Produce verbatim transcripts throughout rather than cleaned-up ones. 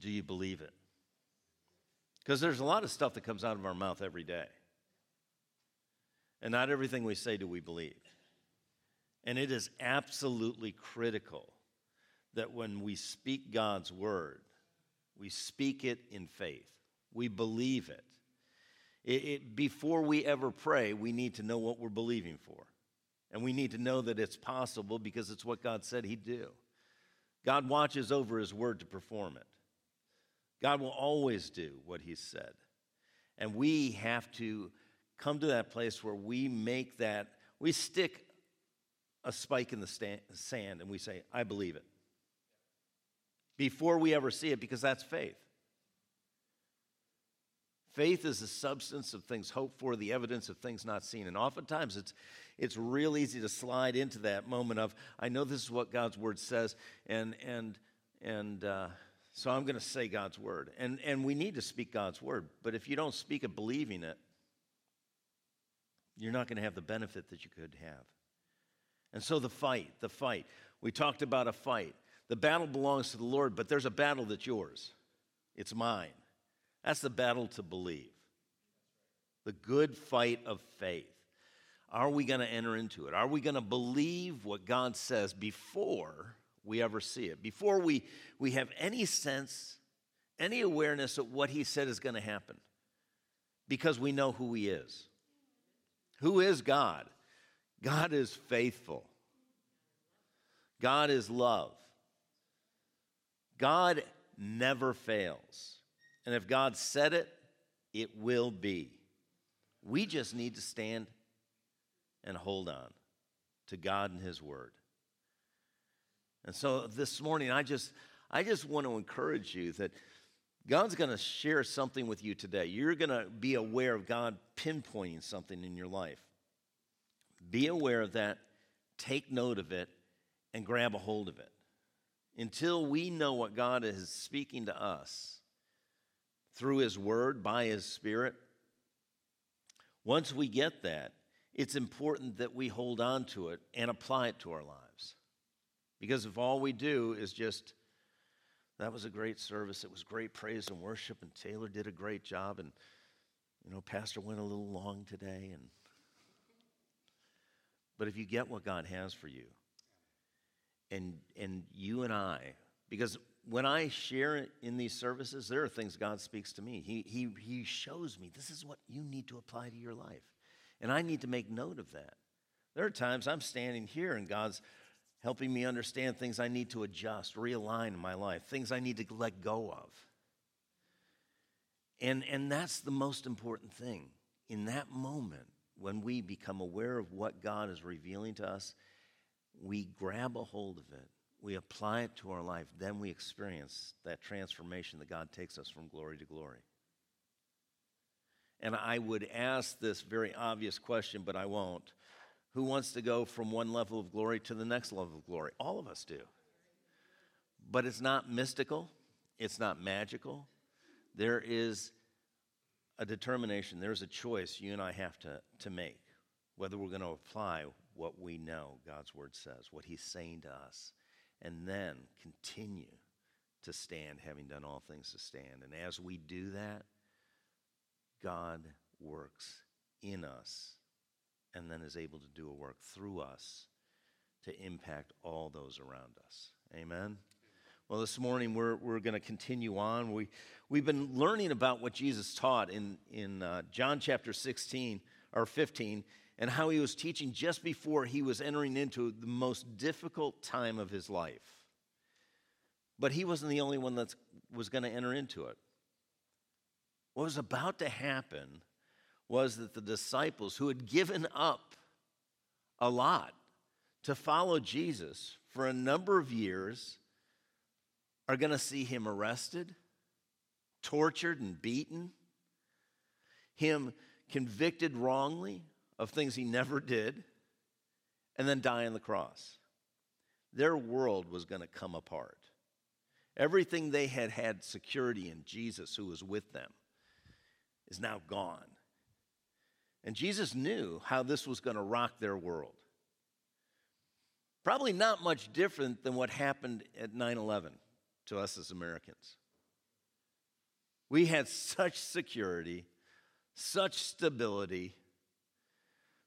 Do you believe it? Because there's a lot of stuff that comes out of our mouth every day. And not everything we say do we believe. And it is absolutely critical that when we speak God's word, we speak it in faith. We believe it. It, it before we ever pray, we need to know what we're believing for. And we need to know that it's possible because it's what God said he'd do. God watches over his word to perform it. God will always do what he said. And we have to come to that place where we make that, we stick a spike in the stand, sand and we say, I believe it. Before we ever see it, because that's faith. Faith is the substance of things hoped for, the evidence of things not seen. And oftentimes it's it's real easy to slide into that moment of, I know this is what God's word says, and and and uh, so I'm going to say God's word. And and we need to speak God's word. But if you don't speak it believing it, you're not going to have the benefit that you could have. And so the fight, the fight. We talked about a fight. The battle belongs to the Lord, but there's a battle that's yours. It's mine. That's the battle to believe. The good fight of faith. Are we going to enter into it? Are we going to believe what God says before we ever see it? Before we, we have any sense, any awareness of what he said is going to happen. Because we know who he is. Who is God? God is faithful. God is love. God never fails. And if God said it, it will be. We just need to stand and hold on to God and his word. And so this morning, I just, I just want to encourage you that God's going to share something with you today. You're going to be aware of God pinpointing something in your life. Be aware of that, take note of it, and grab a hold of it. Until we know what God is speaking to us through his word, by his spirit, once we get that, it's important that we hold on to it and apply it to our lives. Because if all we do is just, that was a great service, it was great praise and worship, and Taylor did a great job, and, you know, Pastor went a little long today, and but if you get what God has for you, and and you and I, because when I share in these services, there are things God speaks to me. He, he, he shows me this is what you need to apply to your life. And I need to make note of that. There are times I'm standing here and God's helping me understand things I need to adjust, realign in my life, things I need to let go of. And, and that's the most important thing. In that moment, when we become aware of what God is revealing to us, we grab a hold of it. We apply it to our life, then we experience that transformation that God takes us from glory to glory. And I would ask this very obvious question, but I won't. Who wants to go from one level of glory to the next level of glory? All of us do. But it's not mystical. It's not magical. There is a determination. There's a choice you and I have to, to make, whether we're going to apply what we know God's word says, what he's saying to us. And then continue to stand, having done all things to stand. And as we do that, God works in us and then is able to do a work through us to impact all those around us. Amen? Well, this morning we're, we're going to continue on. We, we've been learning about what Jesus taught in, in uh, John chapter sixteen or fifteen, and how he was teaching just before he was entering into the most difficult time of his life. But he wasn't the only one that was going to enter into it. What was about to happen was that the disciples, who had given up a lot to follow Jesus for a number of years, are going to see him arrested, tortured and beaten, him convicted wrongly of things he never did, and then die on the cross. Their world was going to come apart. Everything they had had security in Jesus, who was with them, is now gone. And Jesus knew how this was going to rock their world. Probably not much different than what happened at nine eleven to us as Americans. We had such security, such stability.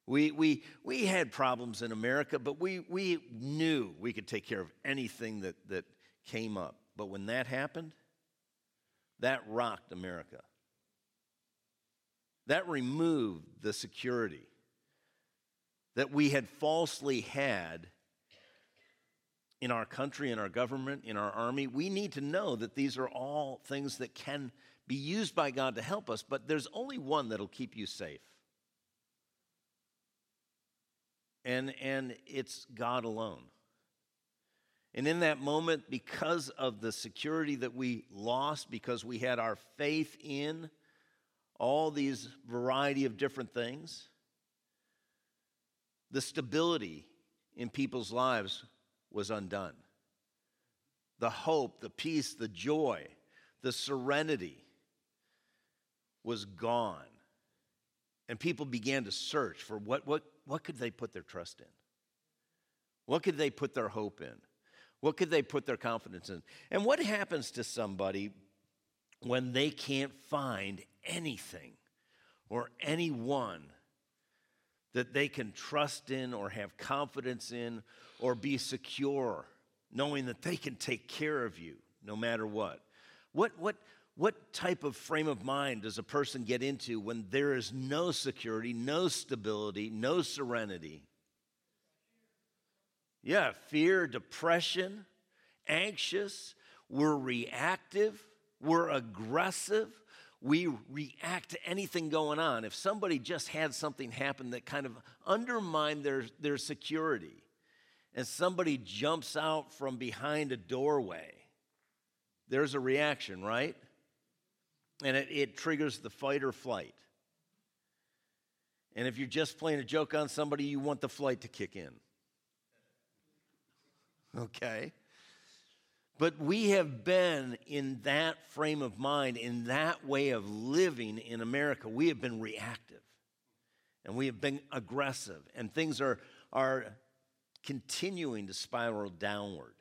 We, we, we had problems in America, but we, we knew we could take care of anything that, that came up. But when that happened, that rocked America. That removed the security that we had falsely had in our country, in our government, in our army. We need to know that these are all things that can be used by God to help us, but there's only one that'll keep you safe. And, and it's God alone. And in that moment, because of the security that we lost, because we had our faith in all these variety of different things, the stability in people's lives was undone. The hope, the peace, the joy, the serenity was gone. And people began to search for what, what, what could they put their trust in? What could they put their hope in? What could they put their confidence in? And what happens to somebody when they can't find anything or anyone that they can trust in or have confidence in or be secure, knowing that they can take care of you no matter what? What, what, what type of frame of mind does a person get into when there is no security, no stability, no serenity? Yeah, fear, depression, anxious. We're reactive. We're aggressive. We react to anything going on. If somebody just had something happen that kind of undermined their, their security, and somebody jumps out from behind a doorway, there's a reaction, right? And it, it triggers the fight or flight. And if you're just playing a joke on somebody, you want the flight to kick in. Okay? But we have been in that frame of mind, in that way of living in America. We have been reactive, and we have been aggressive, and things are, are continuing to spiral downward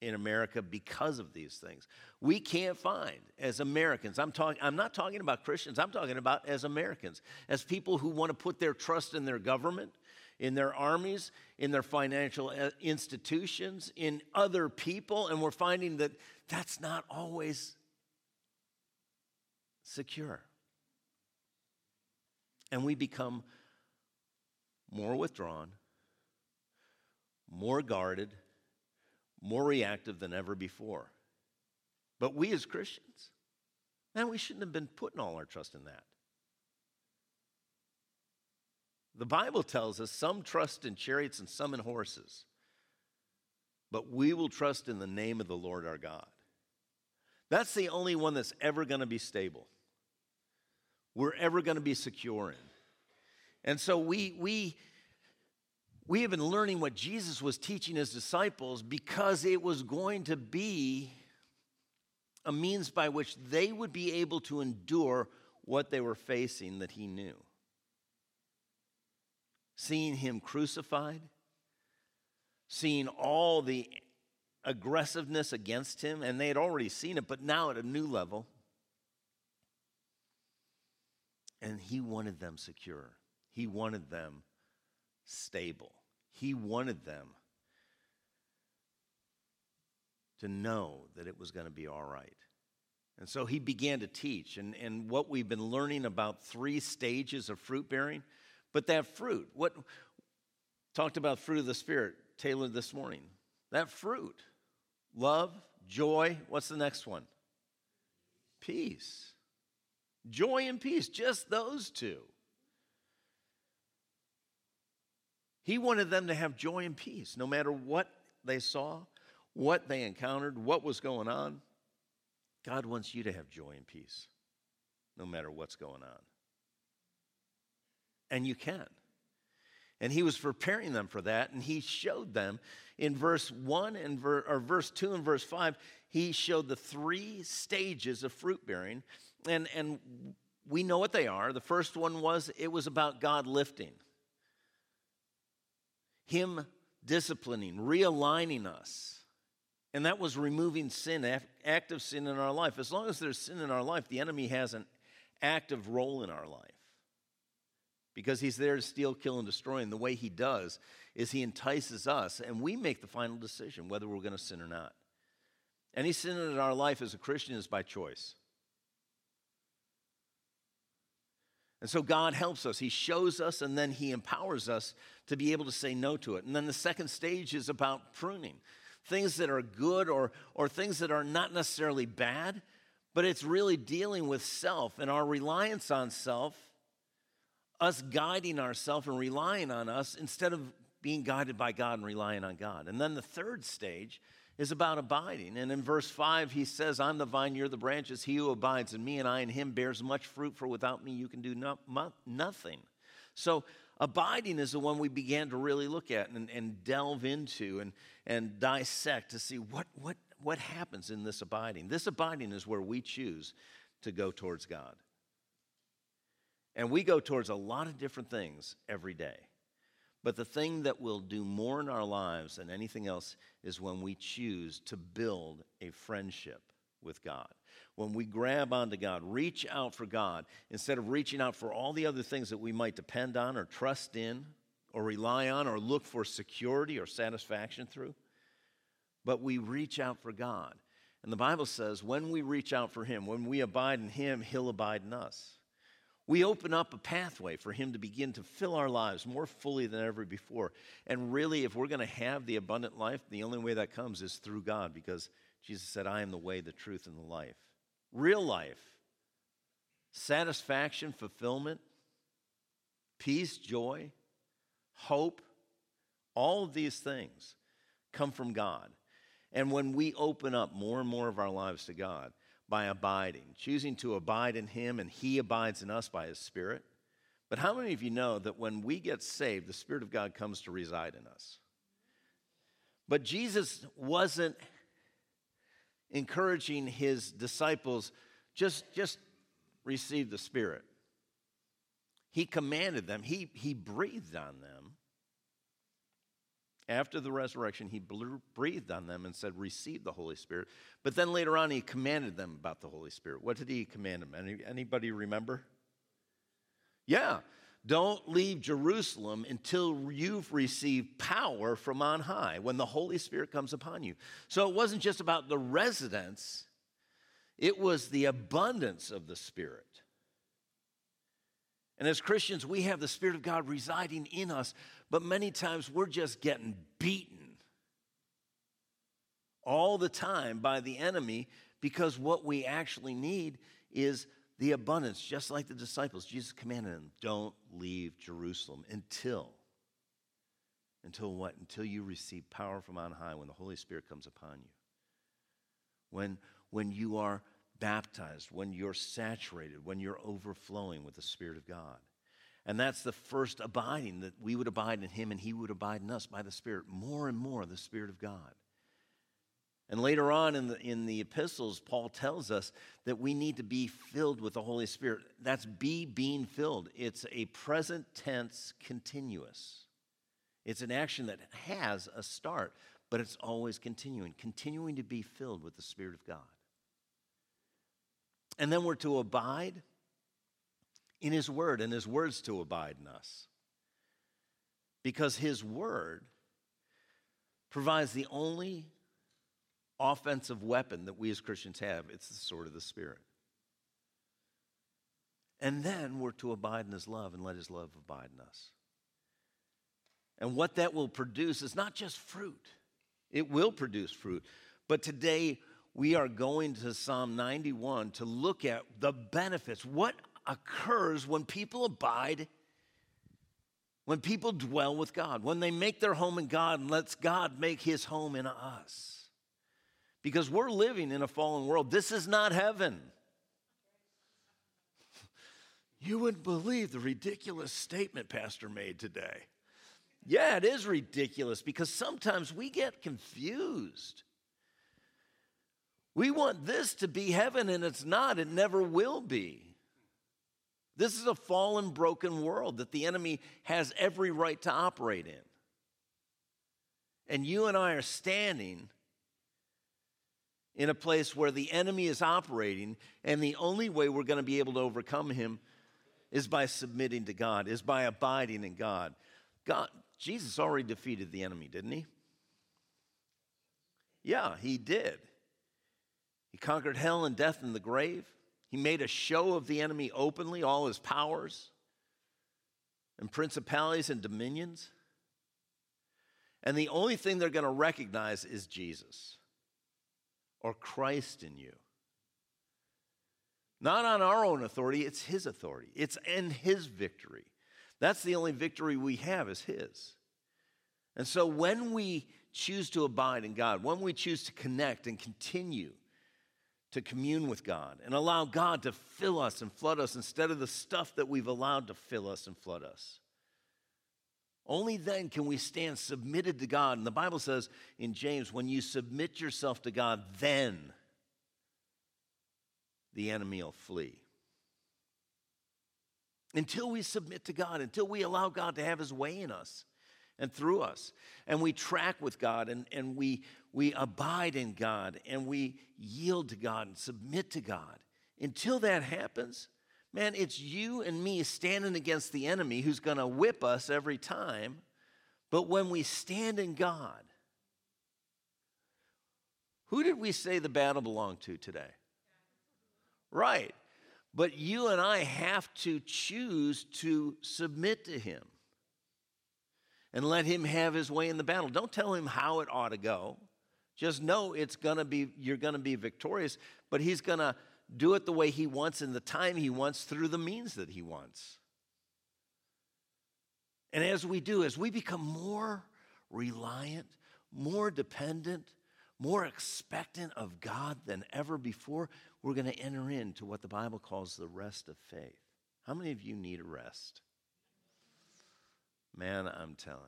in America because of these things. We can't find, as Americans, I'm talking, I'm not talking about Christians, I'm talking about as Americans, as people who want to put their trust in their government, in their armies, in their financial institutions, in other people, and we're finding that that's not always secure. And we become more withdrawn, more guarded, more reactive than ever before. But we as Christians, man, we shouldn't have been putting all our trust in that. The Bible tells us some trust in chariots and some in horses, but we will trust in the name of the Lord our God. That's the only one that's ever going to be stable. We're ever going to be secure in. And so we we we have been learning what Jesus was teaching his disciples, because it was going to be a means by which they would be able to endure what they were facing that he knew. Seeing him crucified, seeing all the aggressiveness against him, and they had already seen it, but now at a new level. And he wanted them secure. He wanted them stable. He wanted them to know that it was going to be all right. And so he began to teach. And, and what we've been learning about three stages of fruit bearing. But that fruit, what talked about fruit of the Spirit, Taylor, this morning. That fruit, love, joy, what's the next one? Peace. Joy and peace, just those two. He wanted them to have joy and peace, no matter what they saw, what they encountered, what was going on. God wants you to have joy and peace, no matter what's going on. And you can. And he was preparing them for that, and he showed them in verse one and ver- or verse two and verse five. He showed the three stages of fruit bearing, and and we know what they are. The first one was it was about God lifting, him disciplining, realigning us And that was removing sin, active sin in our life. As long as there's sin in our life, the enemy has an active role in our life because he's there to steal, kill, and destroy. And the way he does is he entices us, and we make the final decision whether we're going to sin or not. Any sin in our life as a Christian is by choice. And so God helps us. He shows us, and then he empowers us to be able to say no to it. And then the second stage is about pruning. Things that are good or, or things that are not necessarily bad, but it's really dealing with self and our reliance on self, us guiding ourselves and relying on us instead of being guided by God and relying on God. And then the third stage is about abiding. And in verse five, he says, I'm the vine, you're the branches. He who abides in me and I in him bears much fruit, for without me you can do no, mo- nothing. So abiding is the one we began to really look at and, and delve into and, and dissect to see what, what, what happens in this abiding. This abiding is where we choose to go towards God. And we go towards a lot of different things every day. But the thing that will do more in our lives than anything else is when we choose to build a friendship with God. When we grab onto God, reach out for God, instead of reaching out for all the other things that we might depend on or trust in or rely on or look for security or satisfaction through. But we reach out for God. And the Bible says when we reach out for him, when we abide in him, he'll abide in us. We open up a pathway for him to begin to fill our lives more fully than ever before. And really, if we're going to have the abundant life, the only way that comes is through God, because Jesus said, I am the way, the truth, and the life. Real life, satisfaction, fulfillment, peace, joy, hope, all of these things come from God. And when we open up more and more of our lives to God, by abiding, choosing to abide in him, and he abides in us by his Spirit. But how many of you know that when we get saved, the Spirit of God comes to reside in us? But Jesus wasn't encouraging his disciples, just, just receive the Spirit. He commanded them, he, he breathed on them. After the resurrection, he breathed on them and said, receive the Holy Spirit. But then later on, he commanded them about the Holy Spirit. What did he command them? Any, anybody remember? Yeah. Don't leave Jerusalem until you've received power from on high, when the Holy Spirit comes upon you. So it wasn't just about the residence. It was the abundance of the Spirit. And as Christians, we have the Spirit of God residing in us, but many times we're just getting beaten all the time by the enemy, because what we actually need is the abundance, just like the disciples. Jesus commanded them, don't leave Jerusalem until, until what? Until you receive power from on high, when the Holy Spirit comes upon you. When, when you are baptized, when you're saturated, when you're overflowing with the Spirit of God. And that's the first abiding, that we would abide in him and he would abide in us by the Spirit, more and more the Spirit of God. And later on in the, in the epistles, Paul tells us that we need to be filled with the Holy Spirit. That's be being filled. It's a present tense continuous. It's an action that has a start, but it's always continuing, continuing to be filled with the Spirit of God. And then we're to abide in his word, and his word's to abide in us. Because his word provides the only offensive weapon that we as Christians have. It's the sword of the Spirit. And then we're to abide in his love and let his love abide in us. And what that will produce is not just fruit. It will produce fruit. But today, we are going to Psalm ninety-one to look at the benefits. What occurs when people abide, when people dwell with God, when they make their home in God and lets God make his home in us? Because we're living in a fallen world. This is not heaven. You wouldn't believe the ridiculous statement Pastor made today. Yeah, it is ridiculous, because sometimes we get confused. We want this to be heaven, and it's not. It never will be. This is a fallen, broken world that the enemy has every right to operate in. And you and I are standing in a place where the enemy is operating, and the only way we're going to be able to overcome him is by submitting to God, is by abiding in God. God, Jesus already defeated the enemy, didn't he? Yeah, he did. He conquered hell and death and the grave. He made a show of the enemy openly, all his powers and principalities and dominions. And the only thing they're going to recognize is Jesus, or Christ in you. Not on our own authority, it's his authority. It's in his victory. That's the only victory we have, is his. And so when we choose to abide in God, when we choose to connect and continue to commune with God and allow God to fill us and flood us instead of the stuff that we've allowed to fill us and flood us, only then can we stand submitted to God. And the Bible says in James, when you submit yourself to God, then the enemy will flee. Until we submit to God, until we allow God to have his way in us and through us, and we track with God, and, and we, we abide in God, and we yield to God and submit to God, until that happens, man, it's you and me standing against the enemy who's going to whip us every time. But when we stand in God, who did we say the battle belonged to today? Right. But you and I have to choose to submit to him and let him have his way in the battle. Don't tell him how it ought to go. Just know it's going to be, you're going to be victorious, but he's going to do it the way he wants, in the time he wants, through the means that he wants. And as we do, as we become more reliant, more dependent, more expectant of God than ever before, we're going to enter into what the Bible calls the rest of faith. How many of you need a rest? Man, I'm telling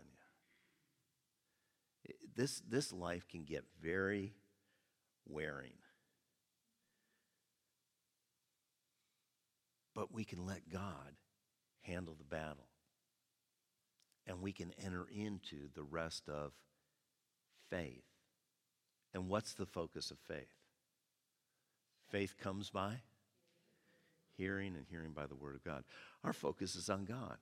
you, this, this life can get very wearing. But we can let God handle the battle, and we can enter into the rest of faith. And what's the focus of faith? Faith comes by hearing, and hearing by the word of God. Our focus is on God,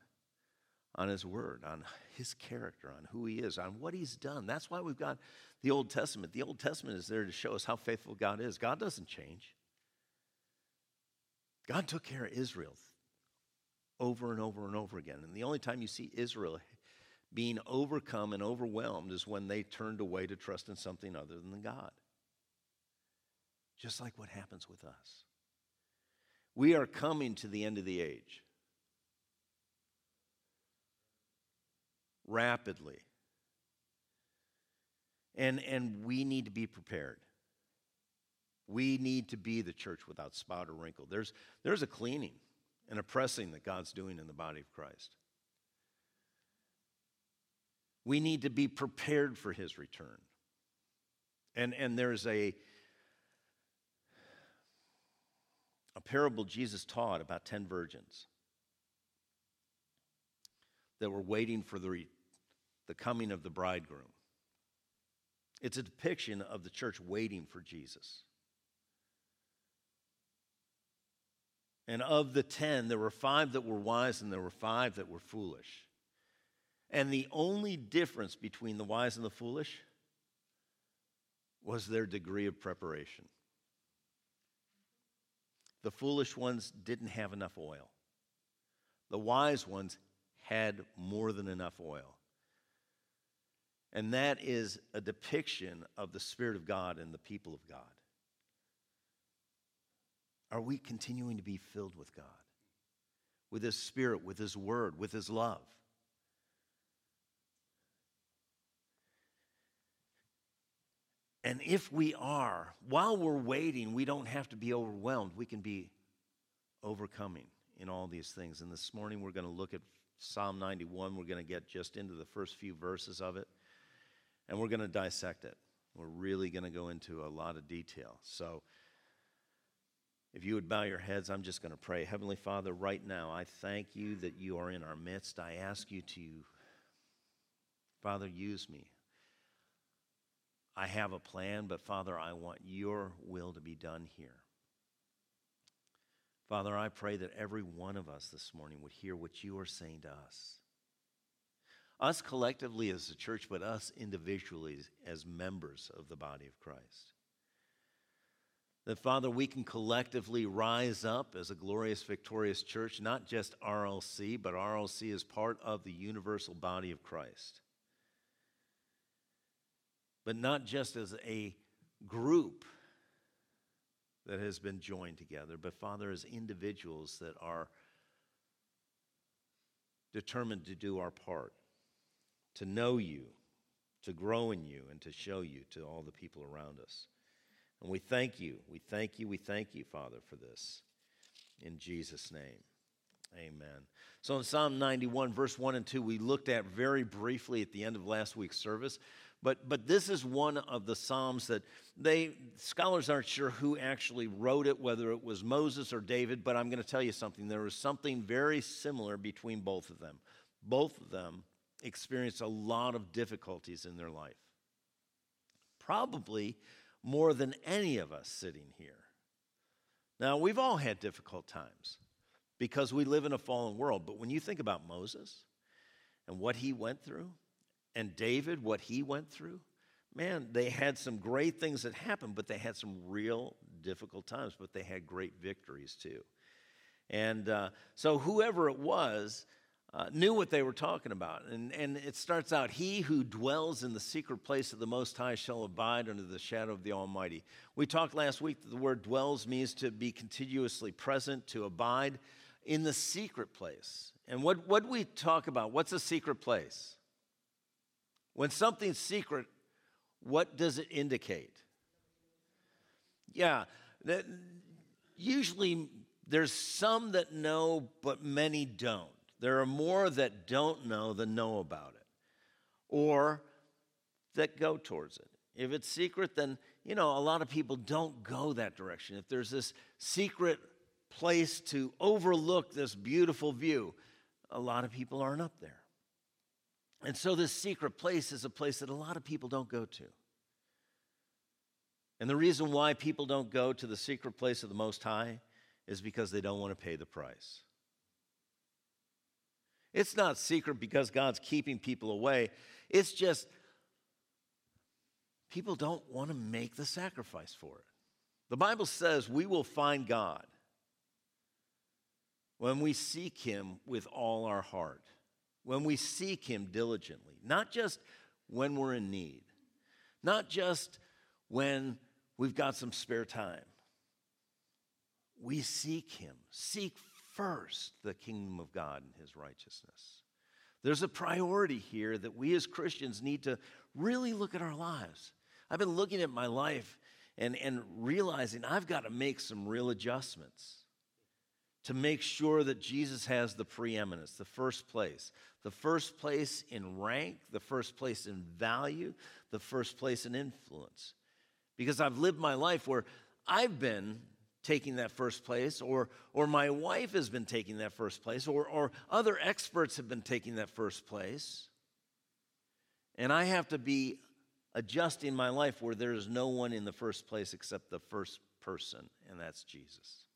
on his word, on his character, on who he is, on what he's done. That's why we've got the Old Testament. The Old Testament is there to show us how faithful God is. God doesn't change. God took care of Israel over and over and over again. And the only time you see Israel being overcome and overwhelmed is when they turned away to trust in something other than God. Just like what happens with us. We are coming to the end of the age. Rapidly. And, and we need to be prepared. We need to be the church without spot or wrinkle. There's, there's a cleaning and a pressing that God's doing in the body of Christ. We need to be prepared for his return. And, and there's a, a parable Jesus taught about ten virgins that were waiting for the, the coming of the bridegroom. It's a depiction of the church waiting for Jesus. And of the ten, there were five that were wise and there were five that were foolish. And the only difference between the wise and the foolish was their degree of preparation. The foolish ones didn't have enough oil. The wise ones had more than enough oil. And that is a depiction of the Spirit of God and the people of God. Are we continuing to be filled with God, with his Spirit, with his word, with his love? And if we are, while we're waiting, we don't have to be overwhelmed. We can be overcoming in all these things. And this morning we're going to look at Psalm ninety-one. We're going to get just into the first few verses of it, and we're going to dissect it. We're really going to go into a lot of detail. So, if you would bow your heads, I'm just going to pray. Heavenly Father, right now, I thank you that you are in our midst. I ask you to, Father, use me. I have a plan, but Father, I want your will to be done here. Father, I pray that every one of us this morning would hear what you are saying to us. Us collectively as a church, but us individually as members of the body of Christ. That, Father, we can collectively rise up as a glorious, victorious church, not just R L C, but R L C is part of the universal body of Christ. But not just as a group that has been joined together, but, Father, as individuals that are determined to do our part, to know you, to grow in you, and to show you to all the people around us. And we thank you, we thank you, we thank you, Father, for this. In Jesus' name, amen. So in Psalm ninety-one, verse one and two, we looked at very briefly at the end of last week's service. But, but this is one of the Psalms that they scholars aren't sure who actually wrote it, whether it was Moses or David, but I'm going to tell you something. There was something very similar between both of them. Both of them experienced a lot of difficulties in their life. Probably more than any of us sitting here. Now, we've all had difficult times because we live in a fallen world. But when you think about Moses and what he went through, and David, what he went through, man, they had some great things that happened, but they had some real difficult times, but they had great victories too. And uh, so whoever it was, Uh, knew what they were talking about. And, and it starts out, he who dwells in the secret place of the Most High shall abide under the shadow of the Almighty. We talked last week that the word dwells means to be continuously present, to abide in the secret place. And what, what we talk about, what's a secret place? When something's secret, what does it indicate? Yeah, that, usually there's some that know, but many don't. There are more that don't know than know about it or that go towards it. If it's secret, then, you know, a lot of people don't go that direction. If there's this secret place to overlook this beautiful view, a lot of people aren't up there. And so this secret place is a place that a lot of people don't go to. And the reason why people don't go to the secret place of the Most High is because they don't want to pay the price. It's not secret because God's keeping people away. It's just people don't want to make the sacrifice for it. The Bible says we will find God when we seek him with all our heart, when we seek him diligently, not just when we're in need, not just when we've got some spare time. We seek him, seek first, the kingdom of God and his righteousness. There's a priority here that we as Christians need to really look at our lives. I've been looking at my life and, and realizing I've got to make some real adjustments to make sure that Jesus has the preeminence, the first place, the first place in rank, the first place in value, the first place in influence. Because I've lived my life where I've been taking that first place, or or my wife has been taking that first place, or or other experts have been taking that first place. And I have to be adjusting my life where there is no one in the first place except the first person, and that's Jesus.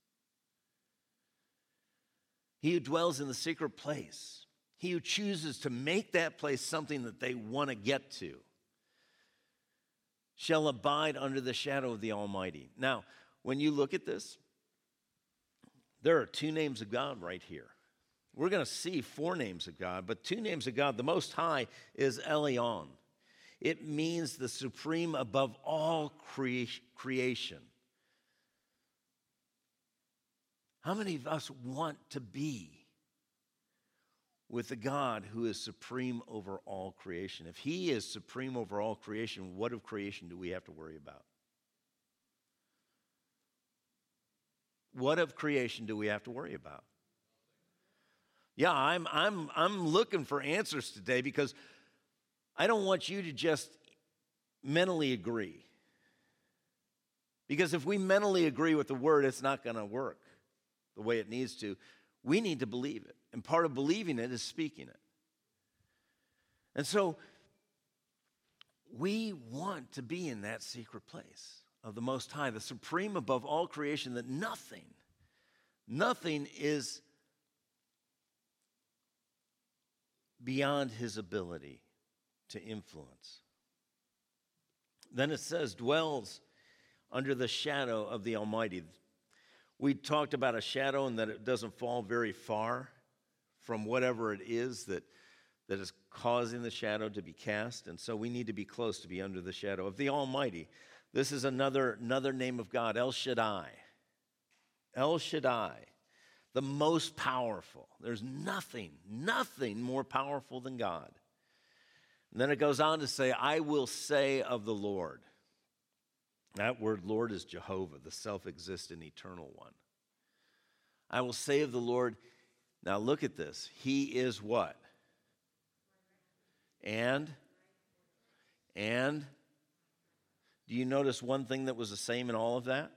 He who dwells in the secret place, he who chooses to make that place something that they want to get to, shall abide under the shadow of the Almighty. Now, when you look at this, there are two names of God right here. We're going to see four names of God, but two names of God. The Most High is Elyon. It means the supreme above all cre- creation. How many of us want to be with the God who is supreme over all creation? If he is supreme over all creation, what of creation do we have to worry about? What of creation do we have to worry about? Yeah, I'm I'm I'm looking for answers today because I don't want you to just mentally agree. Because if we mentally agree with the word, it's not going to work the way it needs to. We need to believe it. And part of believing it is speaking it. And so We want to be in that secret place of the Most High, the supreme above all creation, that nothing, nothing is beyond his ability to influence. Then it says, dwells under the shadow of the Almighty. We talked about a shadow and that it doesn't fall very far from whatever it is that, that is causing the shadow to be cast. And so we need to be close to be under the shadow of the Almighty. This is another, another name of God, El Shaddai. El Shaddai, the most powerful. There's nothing, nothing more powerful than God. And then it goes on to say, I will say of the Lord. That word Lord is Jehovah, the self-existent, eternal one. I will say of the Lord, now look at this, he is what? And, and, do you notice one thing that was the same in all of that?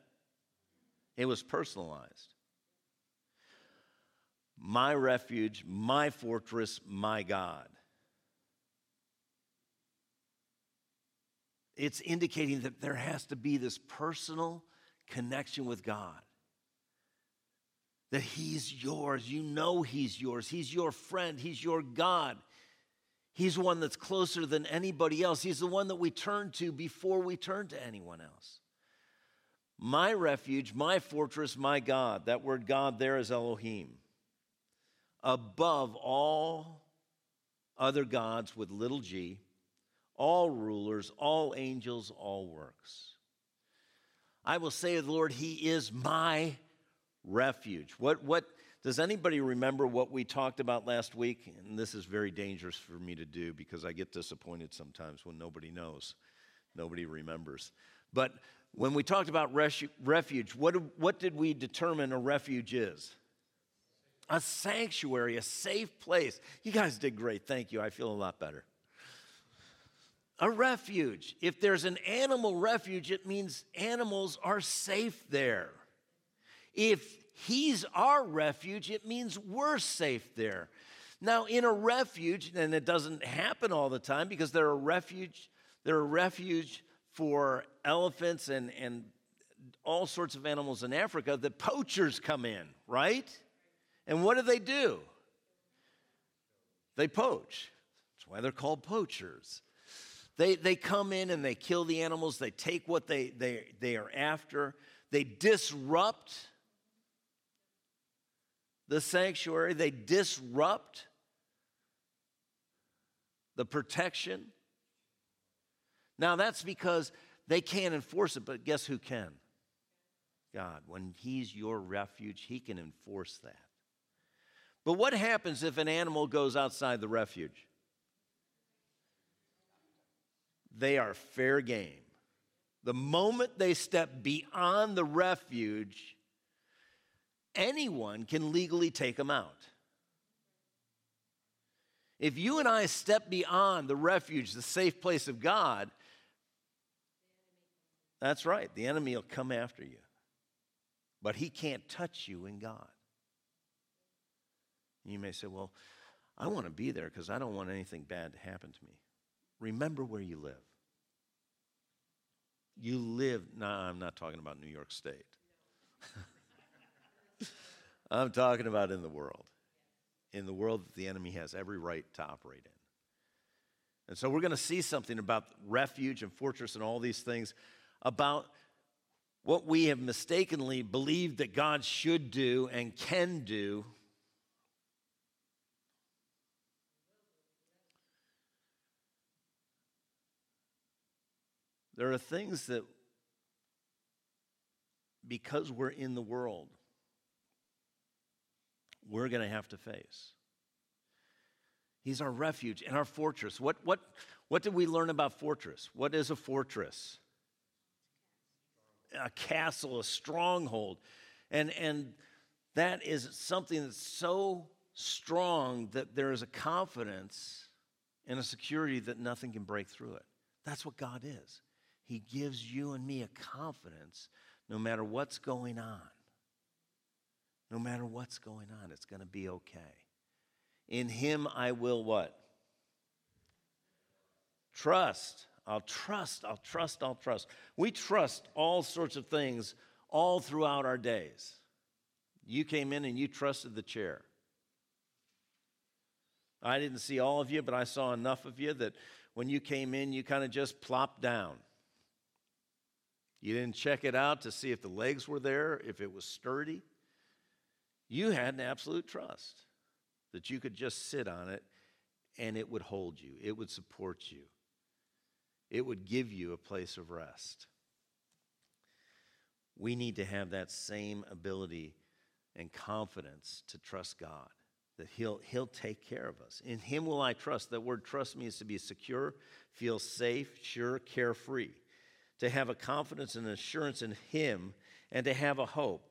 It was personalized. My refuge, my fortress, my God. It's indicating that there has to be this personal connection with God. That he's yours. You know he's yours. He's your friend. He's your God. He's the one that's closer than anybody else. He's the one that we turn to before we turn to anyone else. My refuge, my fortress, my God. That word God there is Elohim. Above all other gods with little g, all rulers, all angels, all works. I will say of the Lord, he is my refuge. What, what, does anybody remember what we talked about last week? And this is very dangerous for me to do because I get disappointed sometimes when nobody knows, nobody remembers. But when we talked about refuge, what, what did we determine a refuge is? A sanctuary, a safe place. You guys did great. Thank you. I feel a lot better. A refuge. If there's an animal refuge, it means animals are safe there. If he's our refuge, it means we're safe there. Now, in a refuge, and it doesn't happen all the time because there are refuge, there are refuge for elephants and, and all sorts of animals in Africa that poachers come in, right? And what do they do? They poach. That's why they're called poachers. They, they come in and they kill the animals. They take what they, they, they are after. They disrupt the sanctuary. They disrupt the protection. Now, that's because they can't enforce it, but guess who can? God. When he's your refuge, he can enforce that. But what happens if an animal goes outside the refuge? They are fair game. The moment they step beyond the refuge, anyone can legally take them out. If you and I step beyond the refuge, the safe place of God, that's right, the enemy will come after you. But he can't touch you in God. You may say, well, I want to be there because I don't want anything bad to happen to me. Remember where you live. You live, no, I'm not talking about New York State. I'm talking about in the world. In the world that the enemy has every right to operate in. And so we're going to see something about refuge and fortress and all these things, about what we have mistakenly believed that God should do and can do. There are things that, because we're in the world, we're going to have to face. He's our refuge and our fortress. What, what, what did we learn about fortress? What is a fortress? A castle, a stronghold. And, and that is something that's so strong that there is a confidence and a security that nothing can break through it. That's what God is. He gives you and me a confidence no matter what's going on. No matter what's going on, it's going to be okay. In him I will what? Trust. I'll trust, I'll trust, I'll trust. We trust all sorts of things all throughout our days. You came in and you trusted the chair. I didn't see all of you, but I saw enough of you that when you came in, you kind of just plopped down. You didn't check it out to see if the legs were there, if it was sturdy. You had an absolute trust that you could just sit on it and it would hold you. It would support you. It would give you a place of rest. We need to have that same ability and confidence to trust God, that he'll, he'll take care of us. In him will I trust. That word trust means to be secure, feel safe, sure, carefree, to have a confidence and assurance in him, and to have a hope.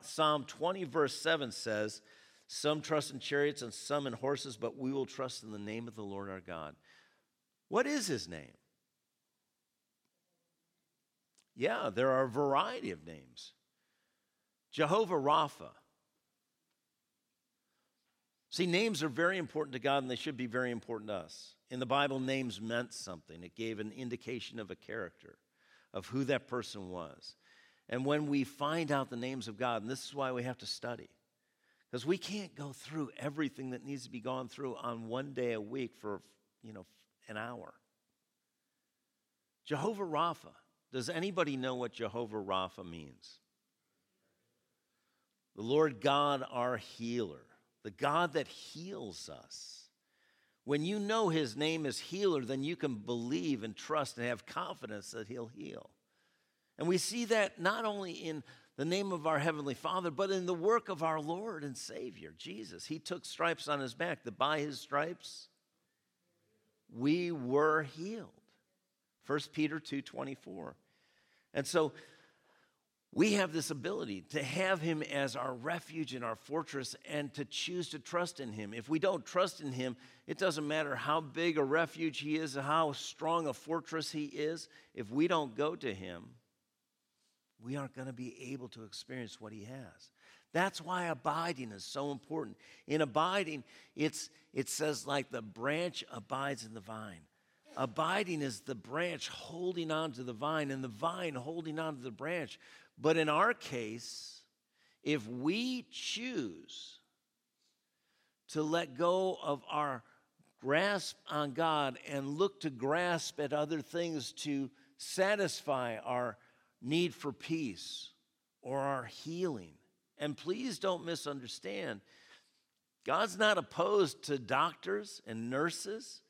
Psalm twenty, verse seven says, some trust in chariots and some in horses, but we will trust in the name of the Lord our God. What is his name? Yeah, there are a variety of names. Jehovah Rapha. See, names are very important to God, and they should be very important to us. In the Bible, names meant something. It gave an indication of a character, of who that person was. And when we find out the names of God, and this is why we have to study, because we can't go through everything that needs to be gone through on one day a week for, you know, an hour. Jehovah Rapha. Does anybody know what Jehovah Rapha means? The Lord God, our healer. The God that heals us. When you know his name is healer, then you can believe and trust and have confidence that he'll heal. And we see that not only in the name of our Heavenly Father, but in the work of our Lord and Savior, Jesus. He took stripes on his back, that by his stripes we were healed. First Peter two twenty-four. And so we have this ability to have him as our refuge and our fortress, and to choose to trust in him. If we don't trust in him, it doesn't matter how big a refuge he is, how strong a fortress he is. If we don't go to him, we aren't going to be able to experience what he has. That's why abiding is so important. In abiding, it's, it says like the branch abides in the vine. Abiding is the branch holding on to the vine and the vine holding on to the branch. But in our case, if we choose to let go of our grasp on God and look to grasp at other things to satisfy our need for peace or our healing. And please don't misunderstand, God's not opposed to doctors and nurses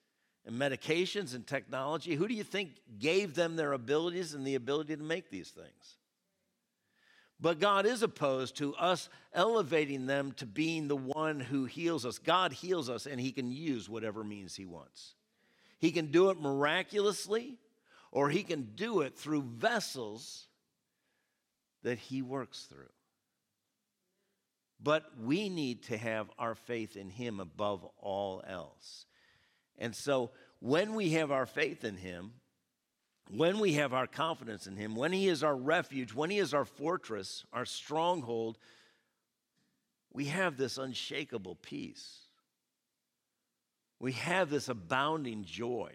and medications and technology. Who do you think gave them their abilities and the ability to make these things? But God is opposed to us elevating them to being the one who heals us. God heals us, and he can use whatever means he wants. He can do it miraculously, or he can do it through vessels that he works through. But we need to have our faith in him above all else. And so when we have our faith in him, when we have our confidence in him, when he is our refuge, when he is our fortress, our stronghold, we have this unshakable peace. We have this abounding joy.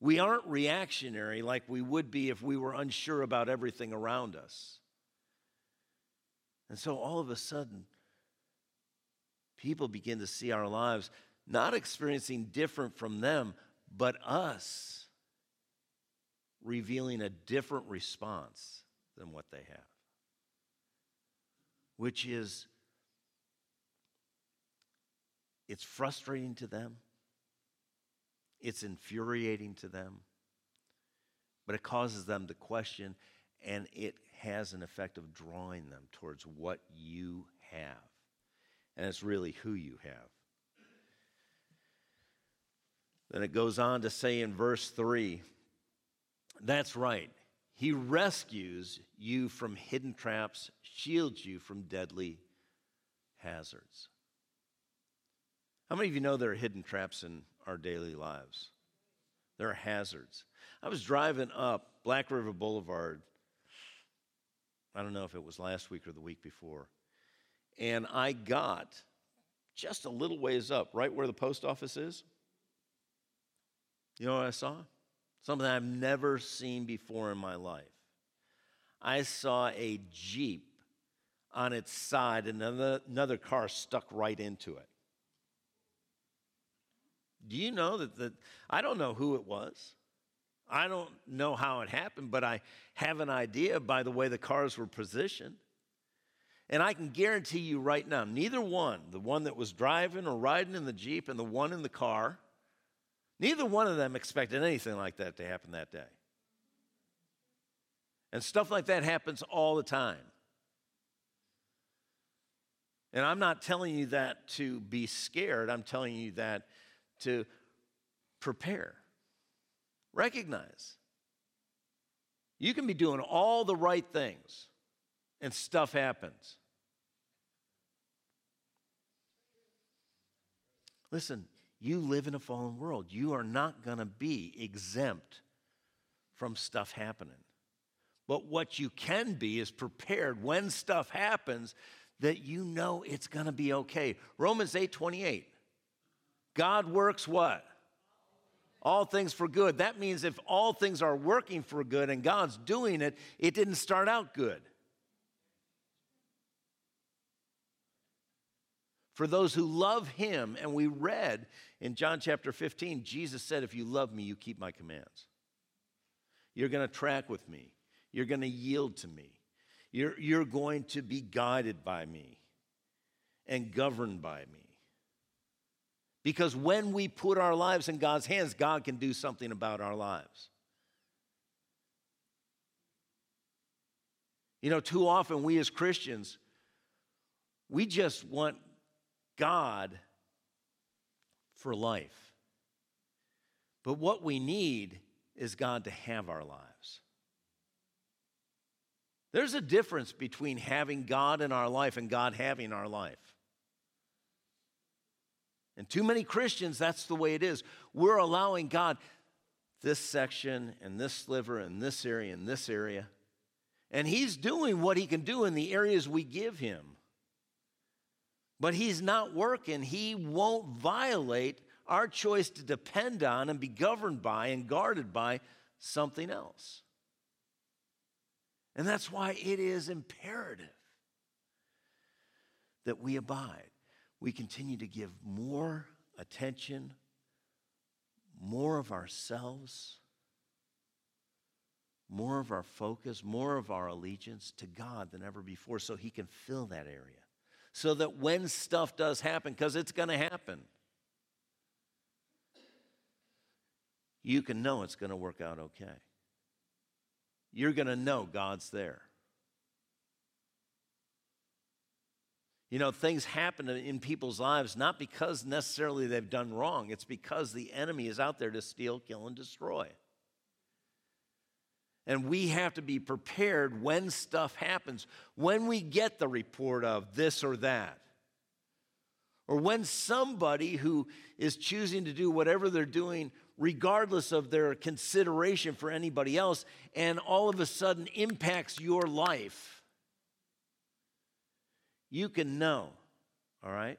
We aren't reactionary like we would be if we were unsure about everything around us. And so all of a sudden, people begin to see our lives not experiencing different from them, but us revealing a different response than what they have, which is, it's frustrating to them, it's infuriating to them, but it causes them to question, and it has an effect of drawing them towards what you have, and it's really who you have. Then it goes on to say in verse three, that's right. He rescues you from hidden traps, shields you from deadly hazards. How many of you know there are hidden traps in our daily lives? There are hazards. I was driving up Black River Boulevard, I don't know if it was last week or the week before, and I got just a little ways up, right where the post office is, You know what I saw? Something I've never seen before in my life. I saw a Jeep on its side and another, another car stuck right into it. Do you know that, that I don't know who it was. I don't know how it happened, but I have an idea by the way the cars were positioned. And I can guarantee you right now, neither one, the one that was driving or riding in the Jeep and the one in the car, neither one of them expected anything like that to happen that day. And stuff like that happens all the time. And I'm not telling you that to be scared. I'm telling you that to prepare. Recognize. You can be doing all the right things, and stuff happens. Listen, you live in a fallen world. You are not going to be exempt from stuff happening. But what you can be is prepared when stuff happens that you know it's going to be okay. Romans eight twenty-eight. God works what? All things for good. That means if all things are working for good and God's doing it, it didn't start out good. For those who love him, and we read in John chapter fifteen, Jesus said, if you love me, you keep my commands. You're going to track with me. You're going to yield to me. You're, you're going to be guided by me and governed by me. Because when we put our lives in God's hands, God can do something about our lives. You know, too often we as Christians, we just want God for life. But what we need is God to have our lives. There's a difference between having God in our life and God having our life. And too many Christians, that's the way it is. We're allowing God this section and this sliver and this area and this area. And he's doing what he can do in the areas we give him. But he's not working. He won't violate our choice to depend on and be governed by and guarded by something else. And that's why it is imperative that we abide. We continue to give more attention, more of ourselves, more of our focus, more of our allegiance to God than ever before, so he can fill that area. So that when stuff does happen, because it's going to happen, you can know it's going to work out okay. You're going to know God's there. You know, things happen in people's lives not because necessarily they've done wrong. It's because the enemy is out there to steal, kill, and destroy. And we have to be prepared when stuff happens, when we get the report of this or that, or when somebody who is choosing to do whatever they're doing, regardless of their consideration for anybody else, and all of a sudden impacts your life, you can know, all right,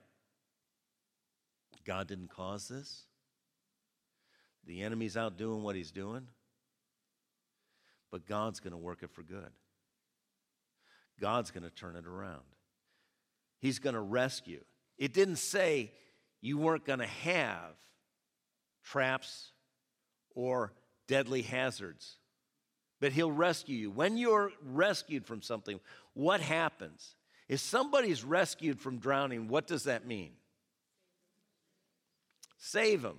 God didn't cause this. The enemy's out doing what he's doing. But God's going to work it for good. God's going to turn it around. He's going to rescue. It didn't say you weren't going to have traps or deadly hazards, but he'll rescue you. When you're rescued from something, what happens? If somebody's rescued from drowning, what does that mean? Save them,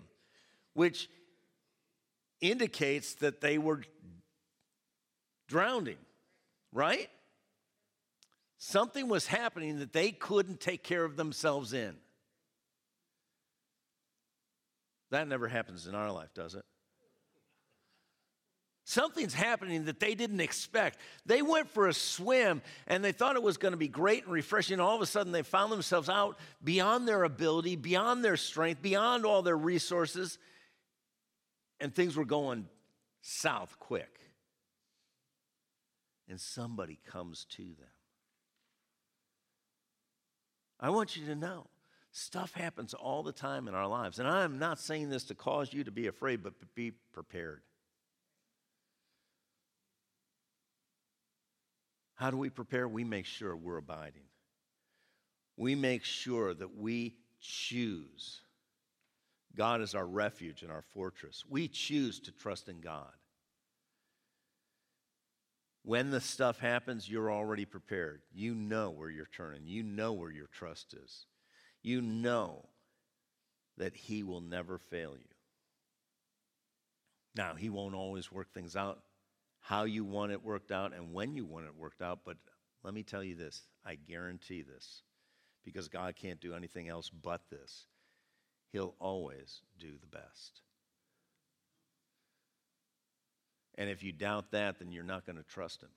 which indicates that they were drowning, right? Something was happening that they couldn't take care of themselves in. That never happens in our life, does it? Something's happening that they didn't expect. They went for a swim, and they thought it was going to be great and refreshing. All of a sudden, they found themselves out beyond their ability, beyond their strength, beyond all their resources, and things were going south quick. And somebody comes to them. I want you to know, Stuff happens all the time in our lives. And I'm not saying this to cause you to be afraid, but be prepared. How do we prepare? We make sure we're abiding. We make sure that we choose. God is our refuge and our fortress. We choose to trust in God. When the stuff happens, you're already prepared. You know where you're turning. You know where your trust is. You know that He will never fail you. Now, He won't always work things out how you want it worked out and when you want it worked out, but let me tell you this, I guarantee this, because God can't do anything else but this. He'll always do the best. And if you doubt that, then you're not going to trust Him.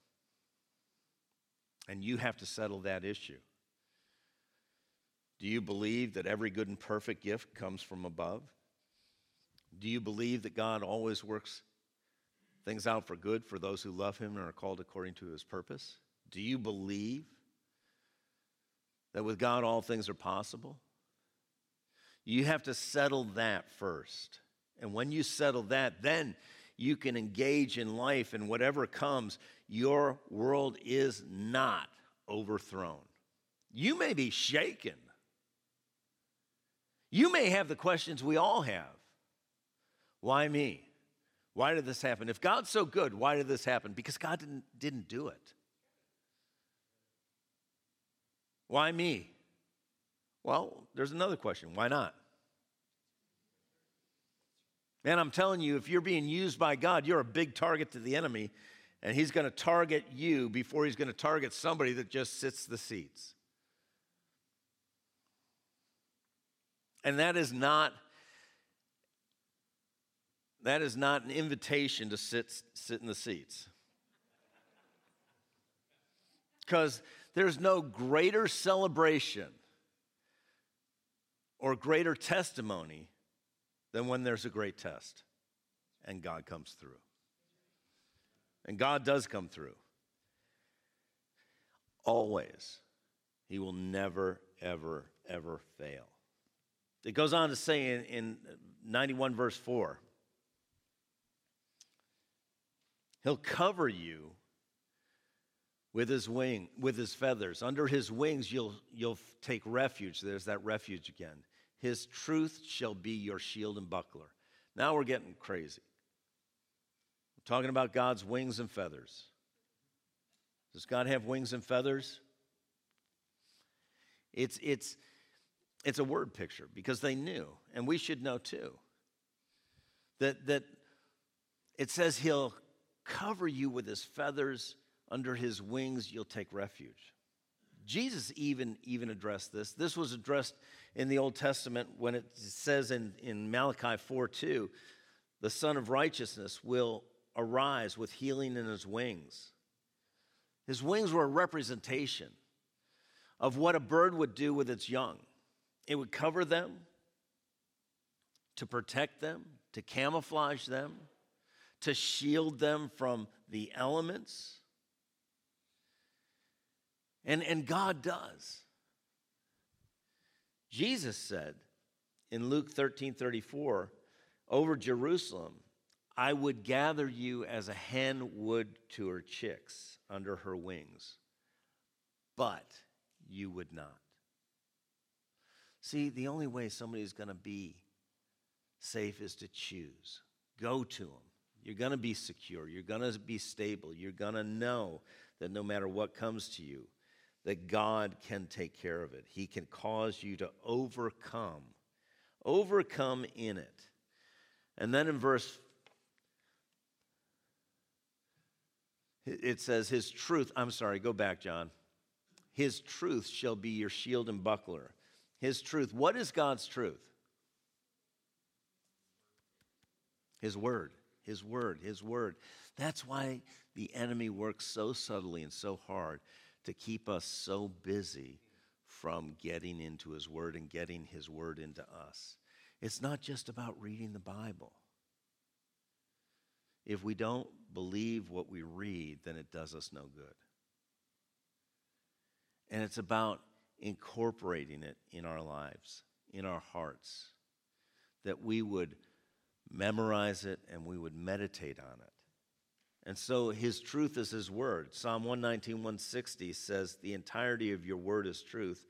And you have to settle that issue. Do you believe that every good and perfect gift comes from above? Do you believe that God always works things out for good for those who love Him and are called according to His purpose? Do you believe that with God all things are possible? You have to settle that first. And when you settle that, then you can engage in life, and whatever comes, your world is not overthrown. You may be shaken. You may have the questions we all have. Why me? Why did this happen? If God's so good, why did this happen? Because God didn't, didn't do it. Why me? Well, there's another question. Why not? Man, I'm telling you, if you're being used by God, you're a big target to the enemy, and he's going to target you before he's going to target somebody that just sits the seats. And that is not, that is not an invitation to sit, sit in the seats. Because there's no greater celebration or greater testimony than when there's a great test and God comes through. And God does come through. Always. He will never, ever, ever fail. It goes on to say in, in ninety-one verse four, He'll cover you with his wing, with his feathers. Under His wings you'll, you'll take refuge. There's that refuge again. His truth shall be your shield and buckler. Now we're getting crazy. We're talking about God's wings and feathers. Does God have wings and feathers? It's, it's, It's a word picture, because they knew, and we should know too, that, that it says He'll cover you with His feathers. Under His wings you'll take refuge. Jesus even, even addressed this. This was addressed in the Old Testament when it says in, in Malachi four two, the Son of Righteousness will arise with healing in His wings. His wings were a representation of what a bird would do with its young. It would cover them, to protect them, to camouflage them, to shield them from the elements. And, and God does. Jesus said in Luke thirteen thirty-four, over Jerusalem, I would gather you as a hen would to her chicks under her wings, but you would not. See, the only way somebody's going to be safe is to choose. Go to Him. You're going to be secure. You're going to be stable. You're going to know that no matter what comes to you, that God can take care of it. He can cause you to overcome. Overcome in it. And then in verse, it says, His truth, I'm sorry, go back, John. His truth shall be your shield and buckler. His truth. What is God's truth? His word. His word. His word. That's why the enemy works so subtly and so hard to keep us so busy from getting into His word and getting His word into us. It's not just about reading the Bible. If we don't believe what we read, then it does us no good. And it's about incorporating it in our lives. in our hearts, that we would memorize it and we would meditate on it. And so his truth is his word. Psalm one nineteen, one sixty says the entirety of your word is truth.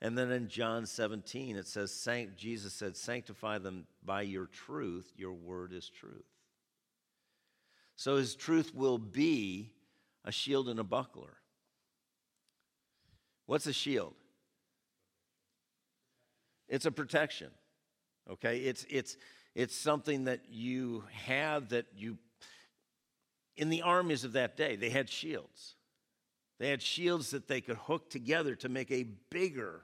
And then in John seventeen, it says, Sanct- Jesus said, sanctify them by your truth. Your word is truth. So his truth will be a shield and a buckler. What's a shield? It's a protection, okay? It's, it's, it's something that you have that you, in the armies of that day, they had shields. They had shields that they could hook together to make a bigger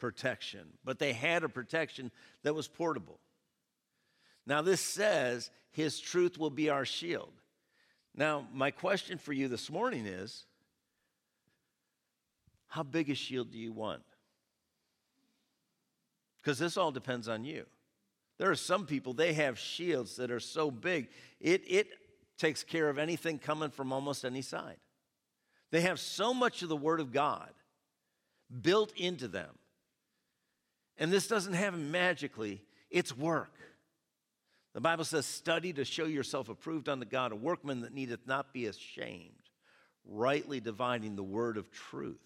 protection, but they had a protection that was portable. Now, this says his truth will be our shield. Now, my question for you this morning is, how big a shield do you want? Because this all depends on you. There are some people, they have shields that are so big, it, it takes care of anything coming from almost any side. They have so much of the Word of God built into them. And this doesn't happen magically. It's work. The Bible says, study to show yourself approved unto God, a workman that needeth not be ashamed, rightly dividing the word of truth.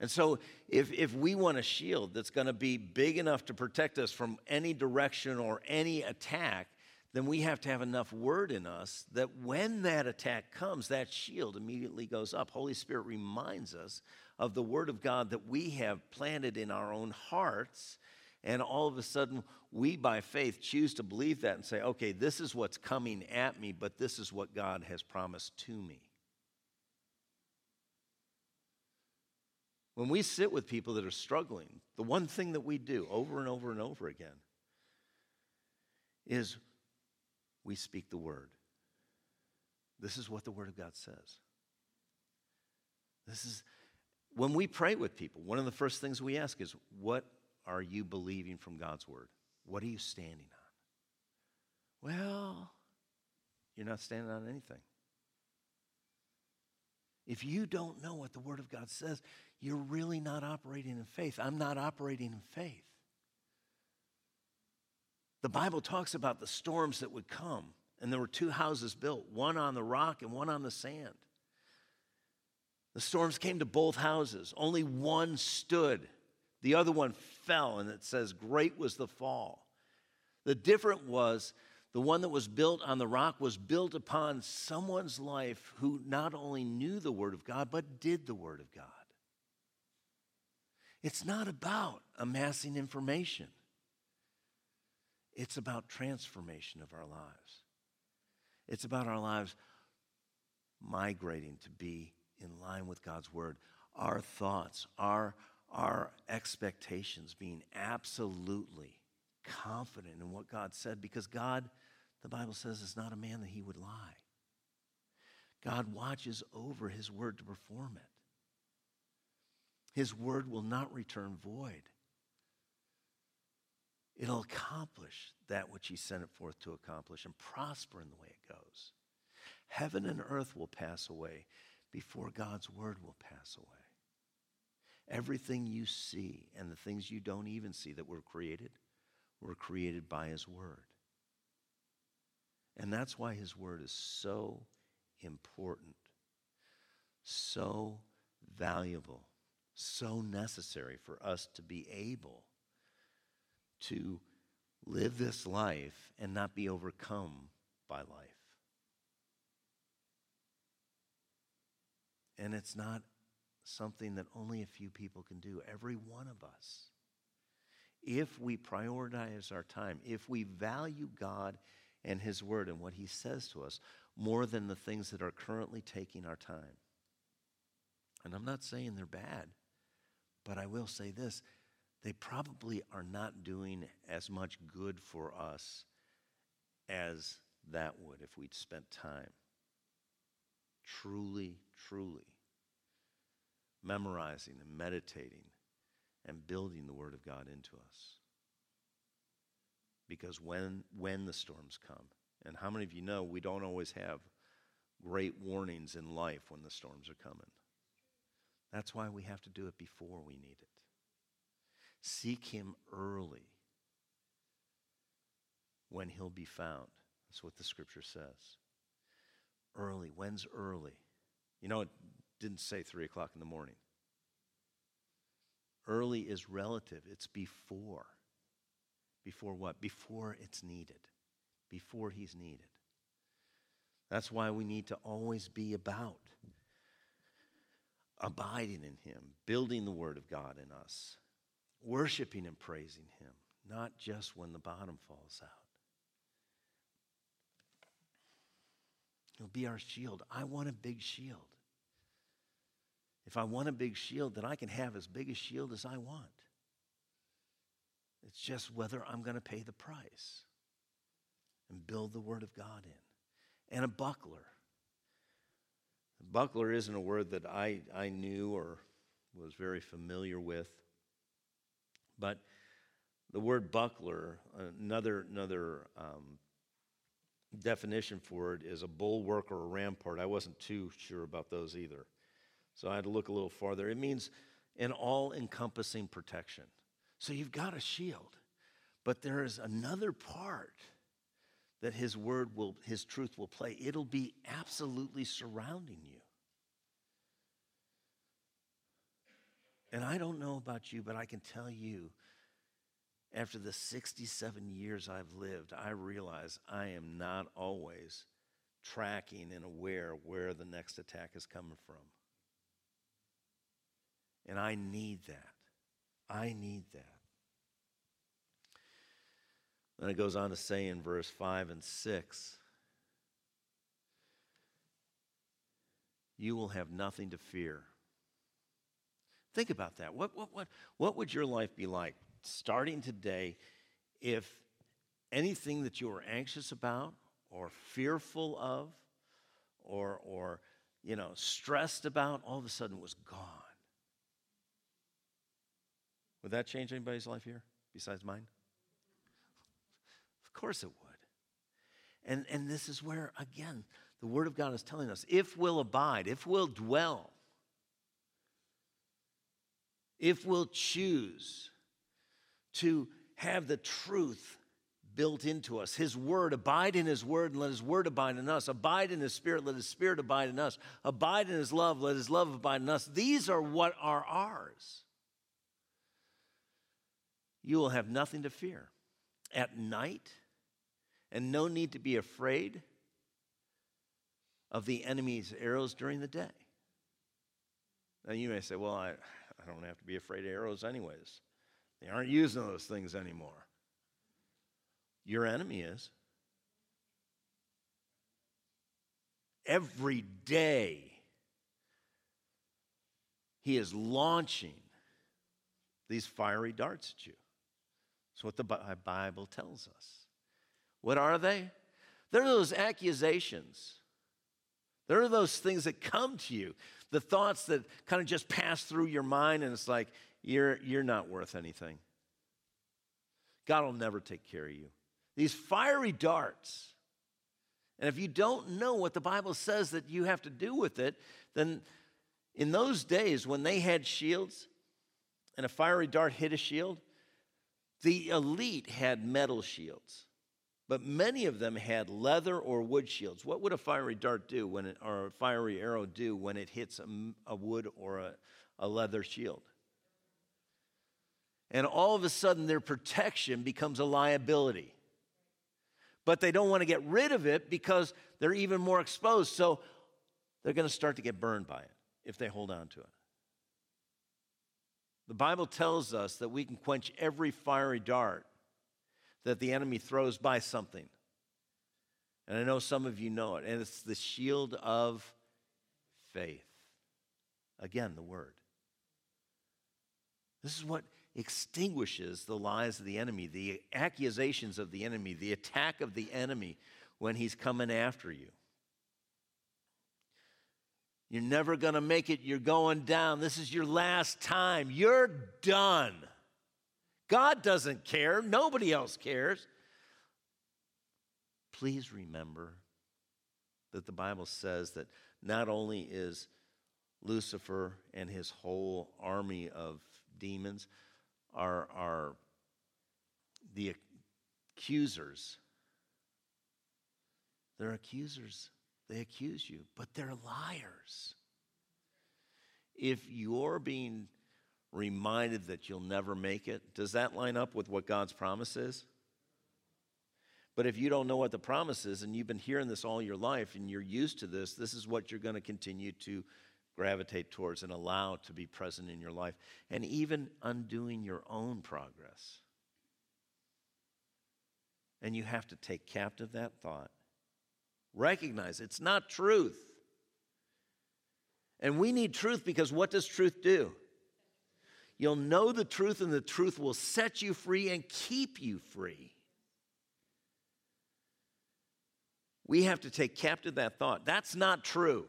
And so if, if we want a shield that's going to be big enough to protect us from any direction or any attack, then we have to have enough word in us that when that attack comes, that shield immediately goes up. Holy Spirit reminds us of the word of God that we have planted in our own hearts, and all of a sudden we, by faith, choose to believe that and say, okay, this is what's coming at me, but this is what God has promised to me. When we sit with people that are struggling, the one thing that we do over and over and over again is we speak the word. This is what the word of God says. This is, when we pray with people, one of the first things we ask is, what are you believing from God's word? What are you standing on? Well, you're not standing on anything. If you don't know what the word of God says, you're really not operating in faith. I'm not operating in faith. The Bible talks about the storms that would come, and there were two houses built, one on the rock and one on the sand. The storms came to both houses. Only one stood. The other one fell, and it says, great was the fall. The difference was the one that was built on the rock was built upon someone's life who not only knew the Word of God, but did the Word of God. It's not about amassing information. It's about transformation of our lives. It's about our lives migrating to be in line with God's Word. Our thoughts, our Our expectations being absolutely confident in what God said, because God, the Bible says, is not a man that he would lie. God watches over his word to perform it. His word will not return void. It'll accomplish that which he sent it forth to accomplish and prosper in the way it goes. Heaven and earth will pass away before God's word will pass away. Everything you see and the things you don't even see that were created were created by his word. And that's why his word is so important, so valuable, so necessary for us to be able to live this life and not be overcome by life. And it's not something that only a few people can do. Every one of us. If we prioritize our time, if we value God and his word and what he says to us more than the things that are currently taking our time. And I'm not saying they're bad, but I will say this, they probably are not doing as much good for us as that would if we'd spent time truly, truly memorizing and meditating and building the Word of God into us. Because when when the storms come, and how many of you know we don't always have great warnings in life when the storms are coming? That's why we have to do it before we need it. Seek him early when he'll be found. That's what the scripture says. Early. When's early? You know, it didn't say three o'clock in the morning. Early is relative. It's before. Before what? Before it's needed. Before he's needed. That's why we need to always be about abiding in him, building the word of God in us, worshiping and praising him, not just when the bottom falls out. He'll be our shield. I want a big shield. If I want a big shield, then I can have as big a shield as I want. It's just whether I'm going to pay the price and build the word of God in. And a buckler. Buckler isn't a word that I, I knew or was very familiar with. But the word buckler, another, another um, definition for it is a bulwark or a rampart. I wasn't too sure about those either. So I had to look a little farther. It means an all-encompassing protection. So you've got a shield, but there is another part that his word will, his truth will play. It'll be absolutely surrounding you. And I don't know about you, but I can tell you, after the sixty-seven years I've lived, I realize I am not always tracking and aware where the next attack is coming from. And I need that. I need that. Then it goes on to say in verse five and six, you will have nothing to fear. Think about that. What, what, what, what would your life be like starting today if anything that you were anxious about or fearful of or, or you know, stressed about all of a sudden was gone? Would that change anybody's life here besides mine? Of course it would. And, and this is where, again, the Word of God is telling us, if we'll abide, if we'll dwell, if we'll choose to have the truth built into us, his word, abide in his word and let his word abide in us. Abide in his spirit, let his spirit abide in us. Abide in his love, let his love abide in us. These are what are ours. You will have nothing to fear at night, and no need to be afraid of the enemy's arrows during the day. Now you may say, well, I, I don't have to be afraid of arrows anyways. They aren't using those things anymore. Your enemy is. Every day, he is launching these fiery darts at you. That's what the Bible tells us. What are they? They're those accusations. They're those things that come to you, the thoughts that kind of just pass through your mind, and it's like, you're, you're not worth anything. God will never take care of you. These fiery darts. And if you don't know what the Bible says that you have to do with it, then in those days when they had shields and a fiery dart hit a shield, the elite had metal shields, but many of them had leather or wood shields. What would a fiery dart do when it, or a fiery arrow do when it hits a, a wood or a, a leather shield? And all of a sudden, their protection becomes a liability. But they don't want to get rid of it because they're even more exposed, so they're going to start to get burned by it if they hold on to it. The Bible tells us that we can quench every fiery dart that the enemy throws by something. And I know some of you know it, and it's the shield of faith. Again, the word. This is what extinguishes the lies of the enemy, the accusations of the enemy, the attack of the enemy when he's coming after you. You're never going to make it. You're going down. This is your last time. You're done. God doesn't care. Nobody else cares. Please remember that the Bible says that not only is Lucifer and his whole army of demons are, are the accusers. They're accusers. They accuse you, but they're liars. If you're being reminded that you'll never make it, does that line up with what God's promise is? But if you don't know what the promise is, and you've been hearing this all your life, and you're used to this, this is what you're going to continue to gravitate towards and allow to be present in your life, and even undoing your own progress. And you have to take captive that thought. Recognize it's not truth. And we need truth, because what does truth do? You'll know the truth, and the truth will set you free and keep you free. We have to take captive that thought. That's not true.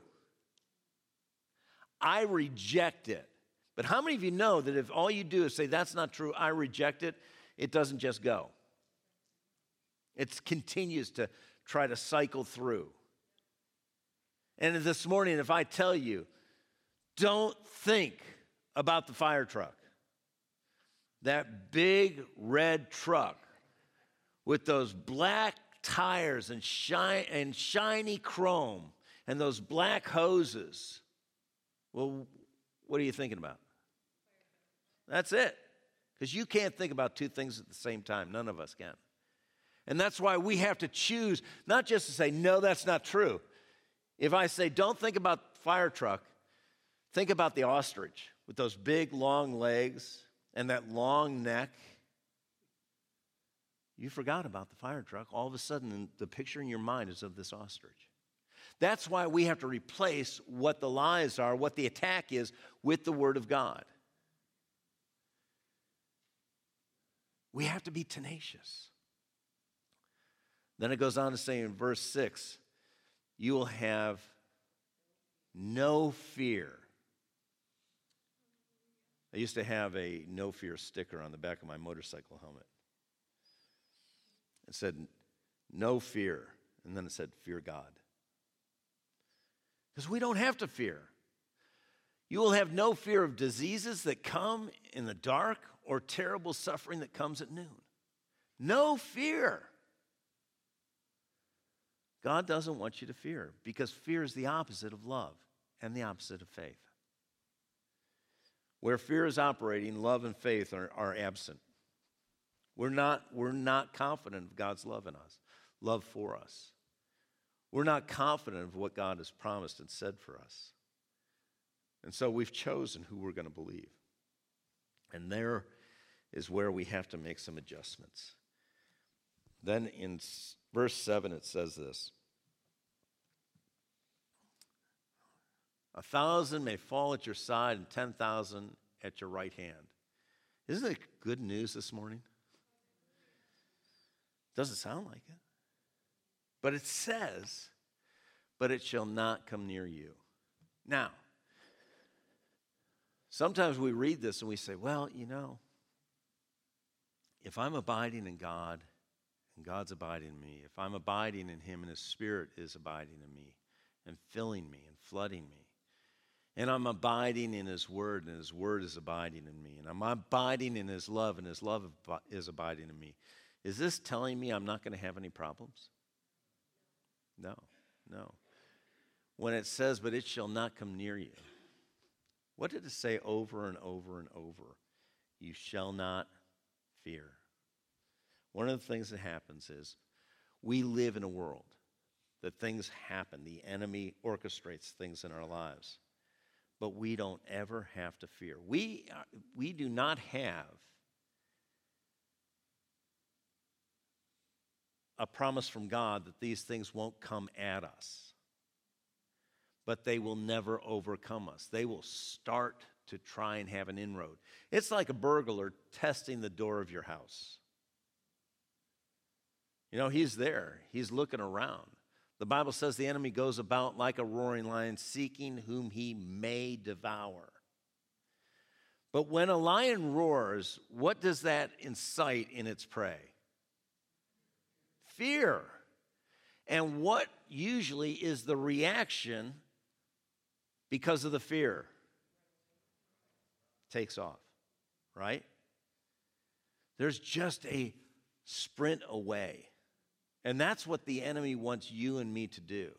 I reject it. But how many of you know that if all you do is say, that's not true, I reject it, it doesn't just go. It continues to try to cycle through. And this morning, if I tell you, don't think about the fire truck, that big red truck with those black tires and shine and shiny chrome and those black hoses. Well, what are you thinking about? That's it. Because you can't think about two things at the same time. None of us can. And that's why we have to choose, not just to say, no, that's not true. If I say, don't think about the fire truck, think about the ostrich with those big, long legs and that long neck. You forgot about the fire truck. All of a sudden, the picture in your mind is of this ostrich. That's why we have to replace what the lies are, what the attack is, with the Word of God. We have to be tenacious. Then it goes on to say in verse six, you will have no fear. I used to have a no fear sticker on the back of my motorcycle helmet. It said, no fear. And then it said, fear God. Because we don't have to fear. You will have no fear of diseases that come in the dark or terrible suffering that comes at noon. No fear. God doesn't want you to fear, because fear is the opposite of love and the opposite of faith. Where fear is operating, love and faith are, are absent. We're not, we're not confident of God's love in us, love for us. We're not confident of what God has promised and said for us. And so we've chosen who we're going to believe. And there is where we have to make some adjustments. Then in verse seven, it says this. A thousand may fall at your side and ten thousand at your right hand. Isn't it good news this morning? Doesn't sound like it. But it says, but it shall not come near you. Now, sometimes we read this and we say, well, you know, if I'm abiding in God and God's abiding in me, if I'm abiding in Him and His Spirit is abiding in me and filling me and flooding me, and I'm abiding in His Word and His Word is abiding in me, and I'm abiding in His love and His love is abiding in me, is this telling me I'm not going to have any problems? No, no. When it says, but it shall not come near you, what did it say over and over and over? You shall not fear. One of the things that happens is we live in a world that things happen. The enemy orchestrates things in our lives. But we don't ever have to fear. We, we do not have a promise from God that these things won't come at us, but they will never overcome us. They will start to try and have an inroad. It's like a burglar testing the door of your house. You know, he's there. He's looking around. The Bible says the enemy goes about like a roaring lion, seeking whom he may devour. But when a lion roars, what does that incite in its prey? Fear. And what usually is the reaction because of the fear? Takes off, right? There's just a sprint away. And that's what the enemy wants you and me to do.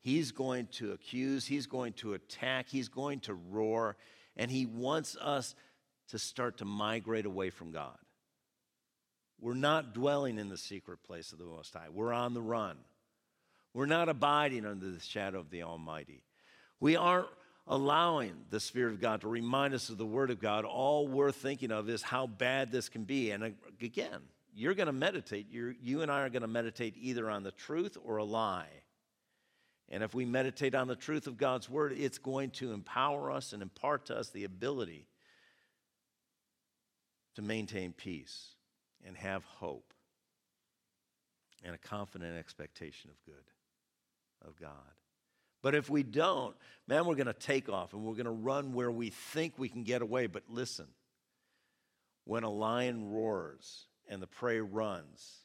He's going to accuse, he's going to attack, he's going to roar, and he wants us to start to migrate away from God. We're not dwelling in the secret place of the Most High. We're on the run. We're not abiding under the shadow of the Almighty. We aren't allowing the Spirit of God to remind us of the Word of God. All we're thinking of is how bad this can be. And again, you're going to meditate. You're, you and I are going to meditate either on the truth or a lie. And if we meditate on the truth of God's Word, it's going to empower us and impart to us the ability to maintain peace and have hope and a confident expectation of good, of God. But if we don't, man, we're going to take off and we're going to run where we think we can get away. But listen, when a lion roars and the prey runs,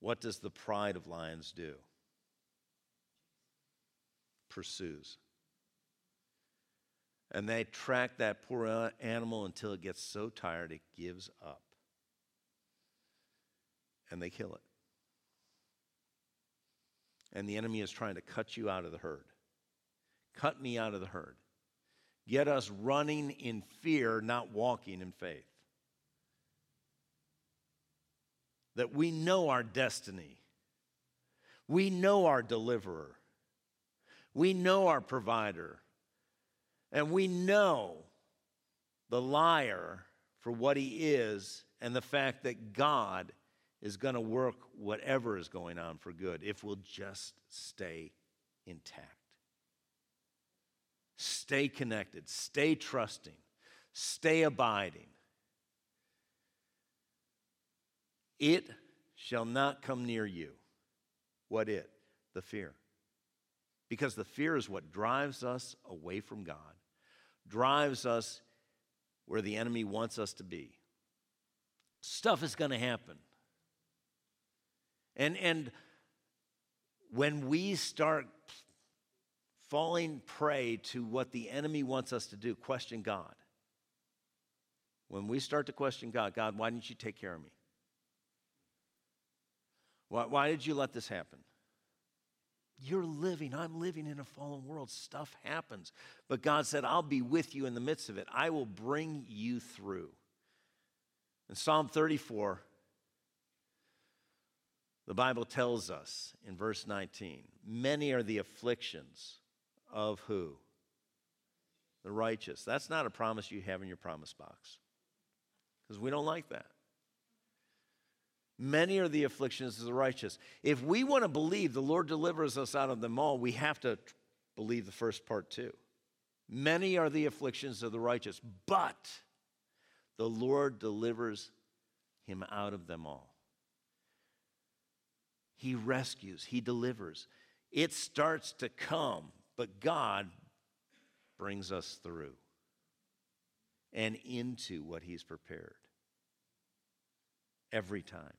what does the pride of lions do? Pursues. And they track that poor animal until it gets so tired it gives up. And they kill it. And the enemy is trying to cut you out of the herd. Cut me out of the herd. Get us running in fear, not walking in faith. That we know our destiny. We know our deliverer. We know our provider. And we know the liar for what he is and the fact that God is going to work whatever is going on for good if we'll just stay intact. Stay connected. Stay trusting. Stay abiding. It shall not come near you. What it? The fear. Because the fear is what drives us away from God, drives us where the enemy wants us to be. Stuff is going to happen. And, and when we start falling prey to what the enemy wants us to do, question God. When we start to question God, God, why didn't you take care of me? Why, why did you let this happen? You're living, I'm living in a fallen world. Stuff happens. But God said, I'll be with you in the midst of it. I will bring you through. In Psalm thirty-four, the Bible tells us in verse nineteen, many are the afflictions of who? The righteous. That's not a promise you have in your promise box because we don't like that. Many are the afflictions of the righteous. If we want to believe the Lord delivers us out of them all, we have to believe the first part too. Many are the afflictions of the righteous, but the Lord delivers him out of them all. He rescues. He delivers. It starts to come, but God brings us through and into what he's prepared every time.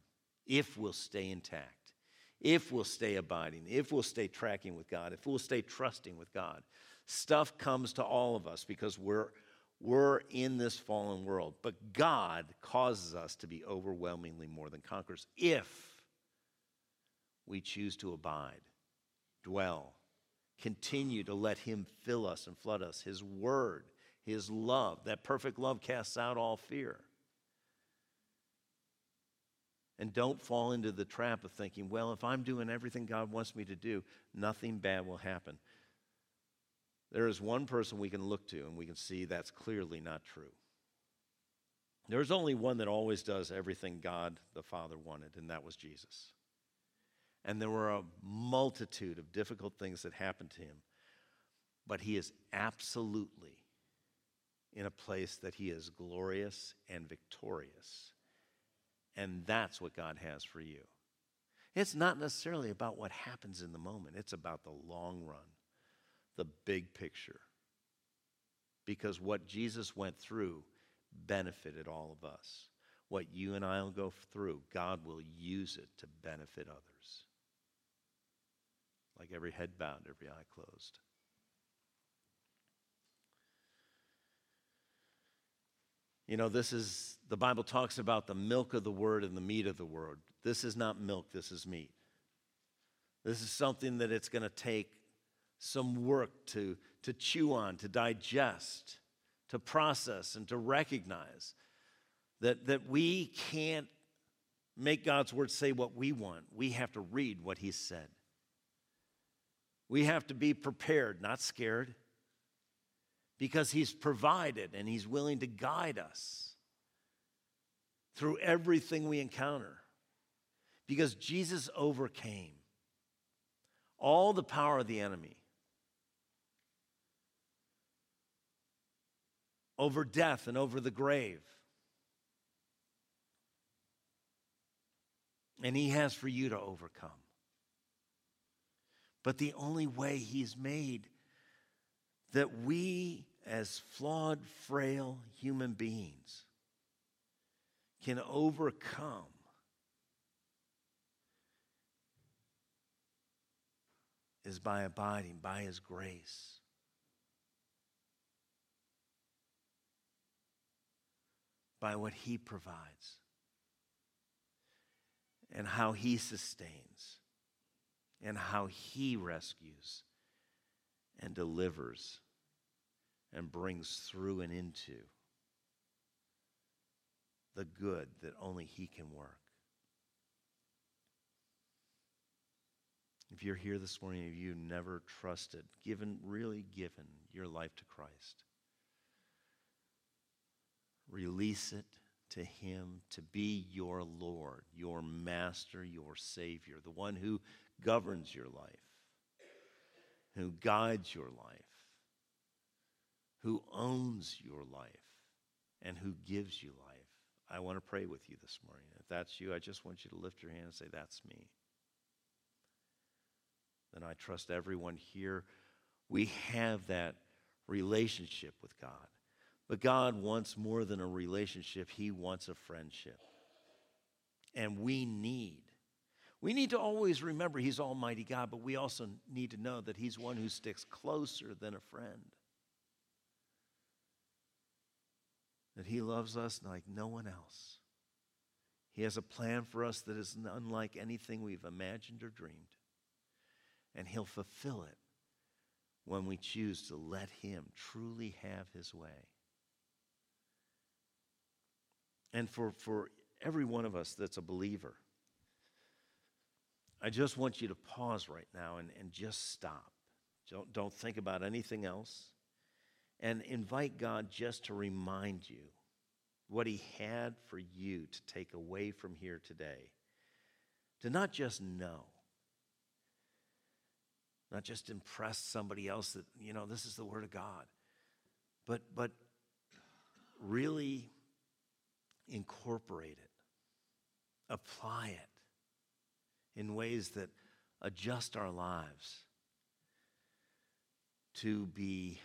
If we'll stay intact, if we'll stay abiding, if we'll stay tracking with God, if we'll stay trusting with God, stuff comes to all of us because we're, we're in this fallen world. But God causes us to be overwhelmingly more than conquerors if we choose to abide, dwell, continue to let him fill us and flood us. His word, his love, that perfect love casts out all fear. And don't fall into the trap of thinking, well, if I'm doing everything God wants me to do, nothing bad will happen. There is one person we can look to and we can see that's clearly not true. There's only one that always does everything God the Father wanted, and that was Jesus. And there were a multitude of difficult things that happened to him. But he is absolutely in a place that he is glorious and victorious. And that's what God has for you. It's not necessarily about what happens in the moment. It's about the long run, the big picture. Because what Jesus went through benefited all of us. What you and I will go through, God will use it to benefit others. Like every head bowed, every eye closed. You know, this is the Bible talks about the milk of the word and the meat of the word. This is not milk, this is meat. This is something that it's going to take some work to, to chew on, to digest, to process, and to recognize that, that we can't make God's word say what we want. We have to read what he said. We have to be prepared, not scared, because he's provided and he's willing to guide us through everything we encounter, because Jesus overcame all the power of the enemy over death and over the grave. And he has for you to overcome. But the only way he's made that we, as flawed, frail human beings, can overcome is by abiding, by his grace. By what he provides. And how he sustains. And how he rescues and delivers and brings through and into the good that only he can work. If you're here this morning and you've never trusted, given, really given your life to Christ, release it to him to be your Lord, your master, your Savior, the one who governs your life, who guides your life, who owns your life, and who gives you life. I want to pray with you this morning. If that's you, I just want you to lift your hand and say, that's me. Then I trust everyone here. We have that relationship with God. But God wants more than a relationship. He wants a friendship. And we need. We need to always remember he's Almighty God, but we also need to know that he's one who sticks closer than a friend. That he loves us like no one else. He has a plan for us that is unlike anything we've imagined or dreamed. And he'll fulfill it when we choose to let him truly have his way. And for, for every one of us that's a believer, I just want you to pause right now and, and just stop. Don't, don't think about anything else. And invite God just to remind you what he had for you to take away from here today. To not just know. Not just impress somebody else that, you know, this is the word of God. But, but really incorporate it. Apply it in ways that adjust our lives to be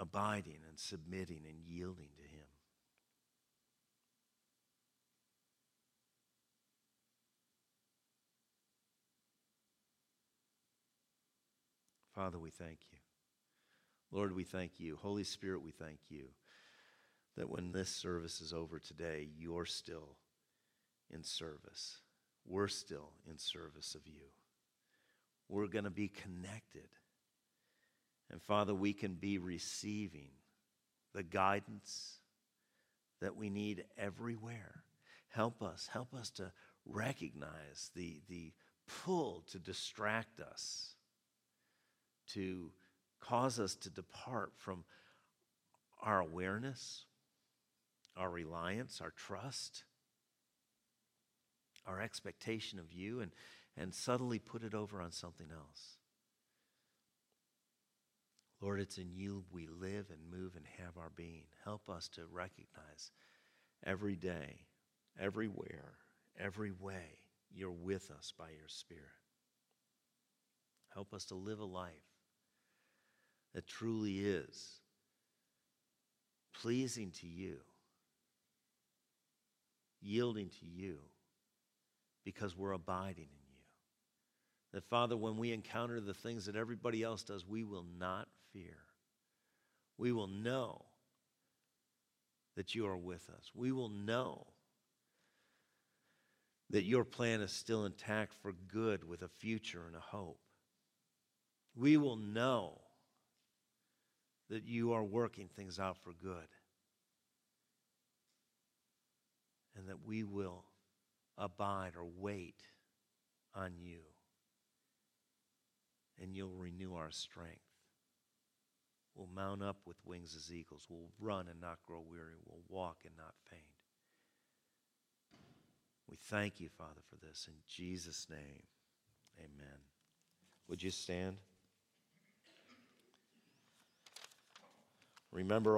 abiding and submitting and yielding to him. Father, we thank you. Lord, we thank you. Holy Spirit, we thank you that when this service is over today, you're still in service. We're still in service of you. We're going to be connected. And Father, we can be receiving the guidance that we need everywhere. Help us, help us to recognize the, the pull to distract us, to cause us to depart from our awareness, our reliance, our trust, our expectation of you, and, and subtly put it over on something else. Lord, it's in you we live and move and have our being. Help us to recognize every day, everywhere, every way, you're with us by your Spirit. Help us to live a life that truly is pleasing to you, yielding to you, because we're abiding in you. That, Father, when we encounter the things that everybody else does, we will not fear. We will know that you are with us. We will know that your plan is still intact for good with a future and a hope. We will know that you are working things out for good, and that we will abide or wait on you, and you'll renew our strength. We'll mount up with wings as eagles. We'll run and not grow weary. We'll walk and not faint. We thank you, Father, for this. In Jesus' name, amen. Would you stand? Remember all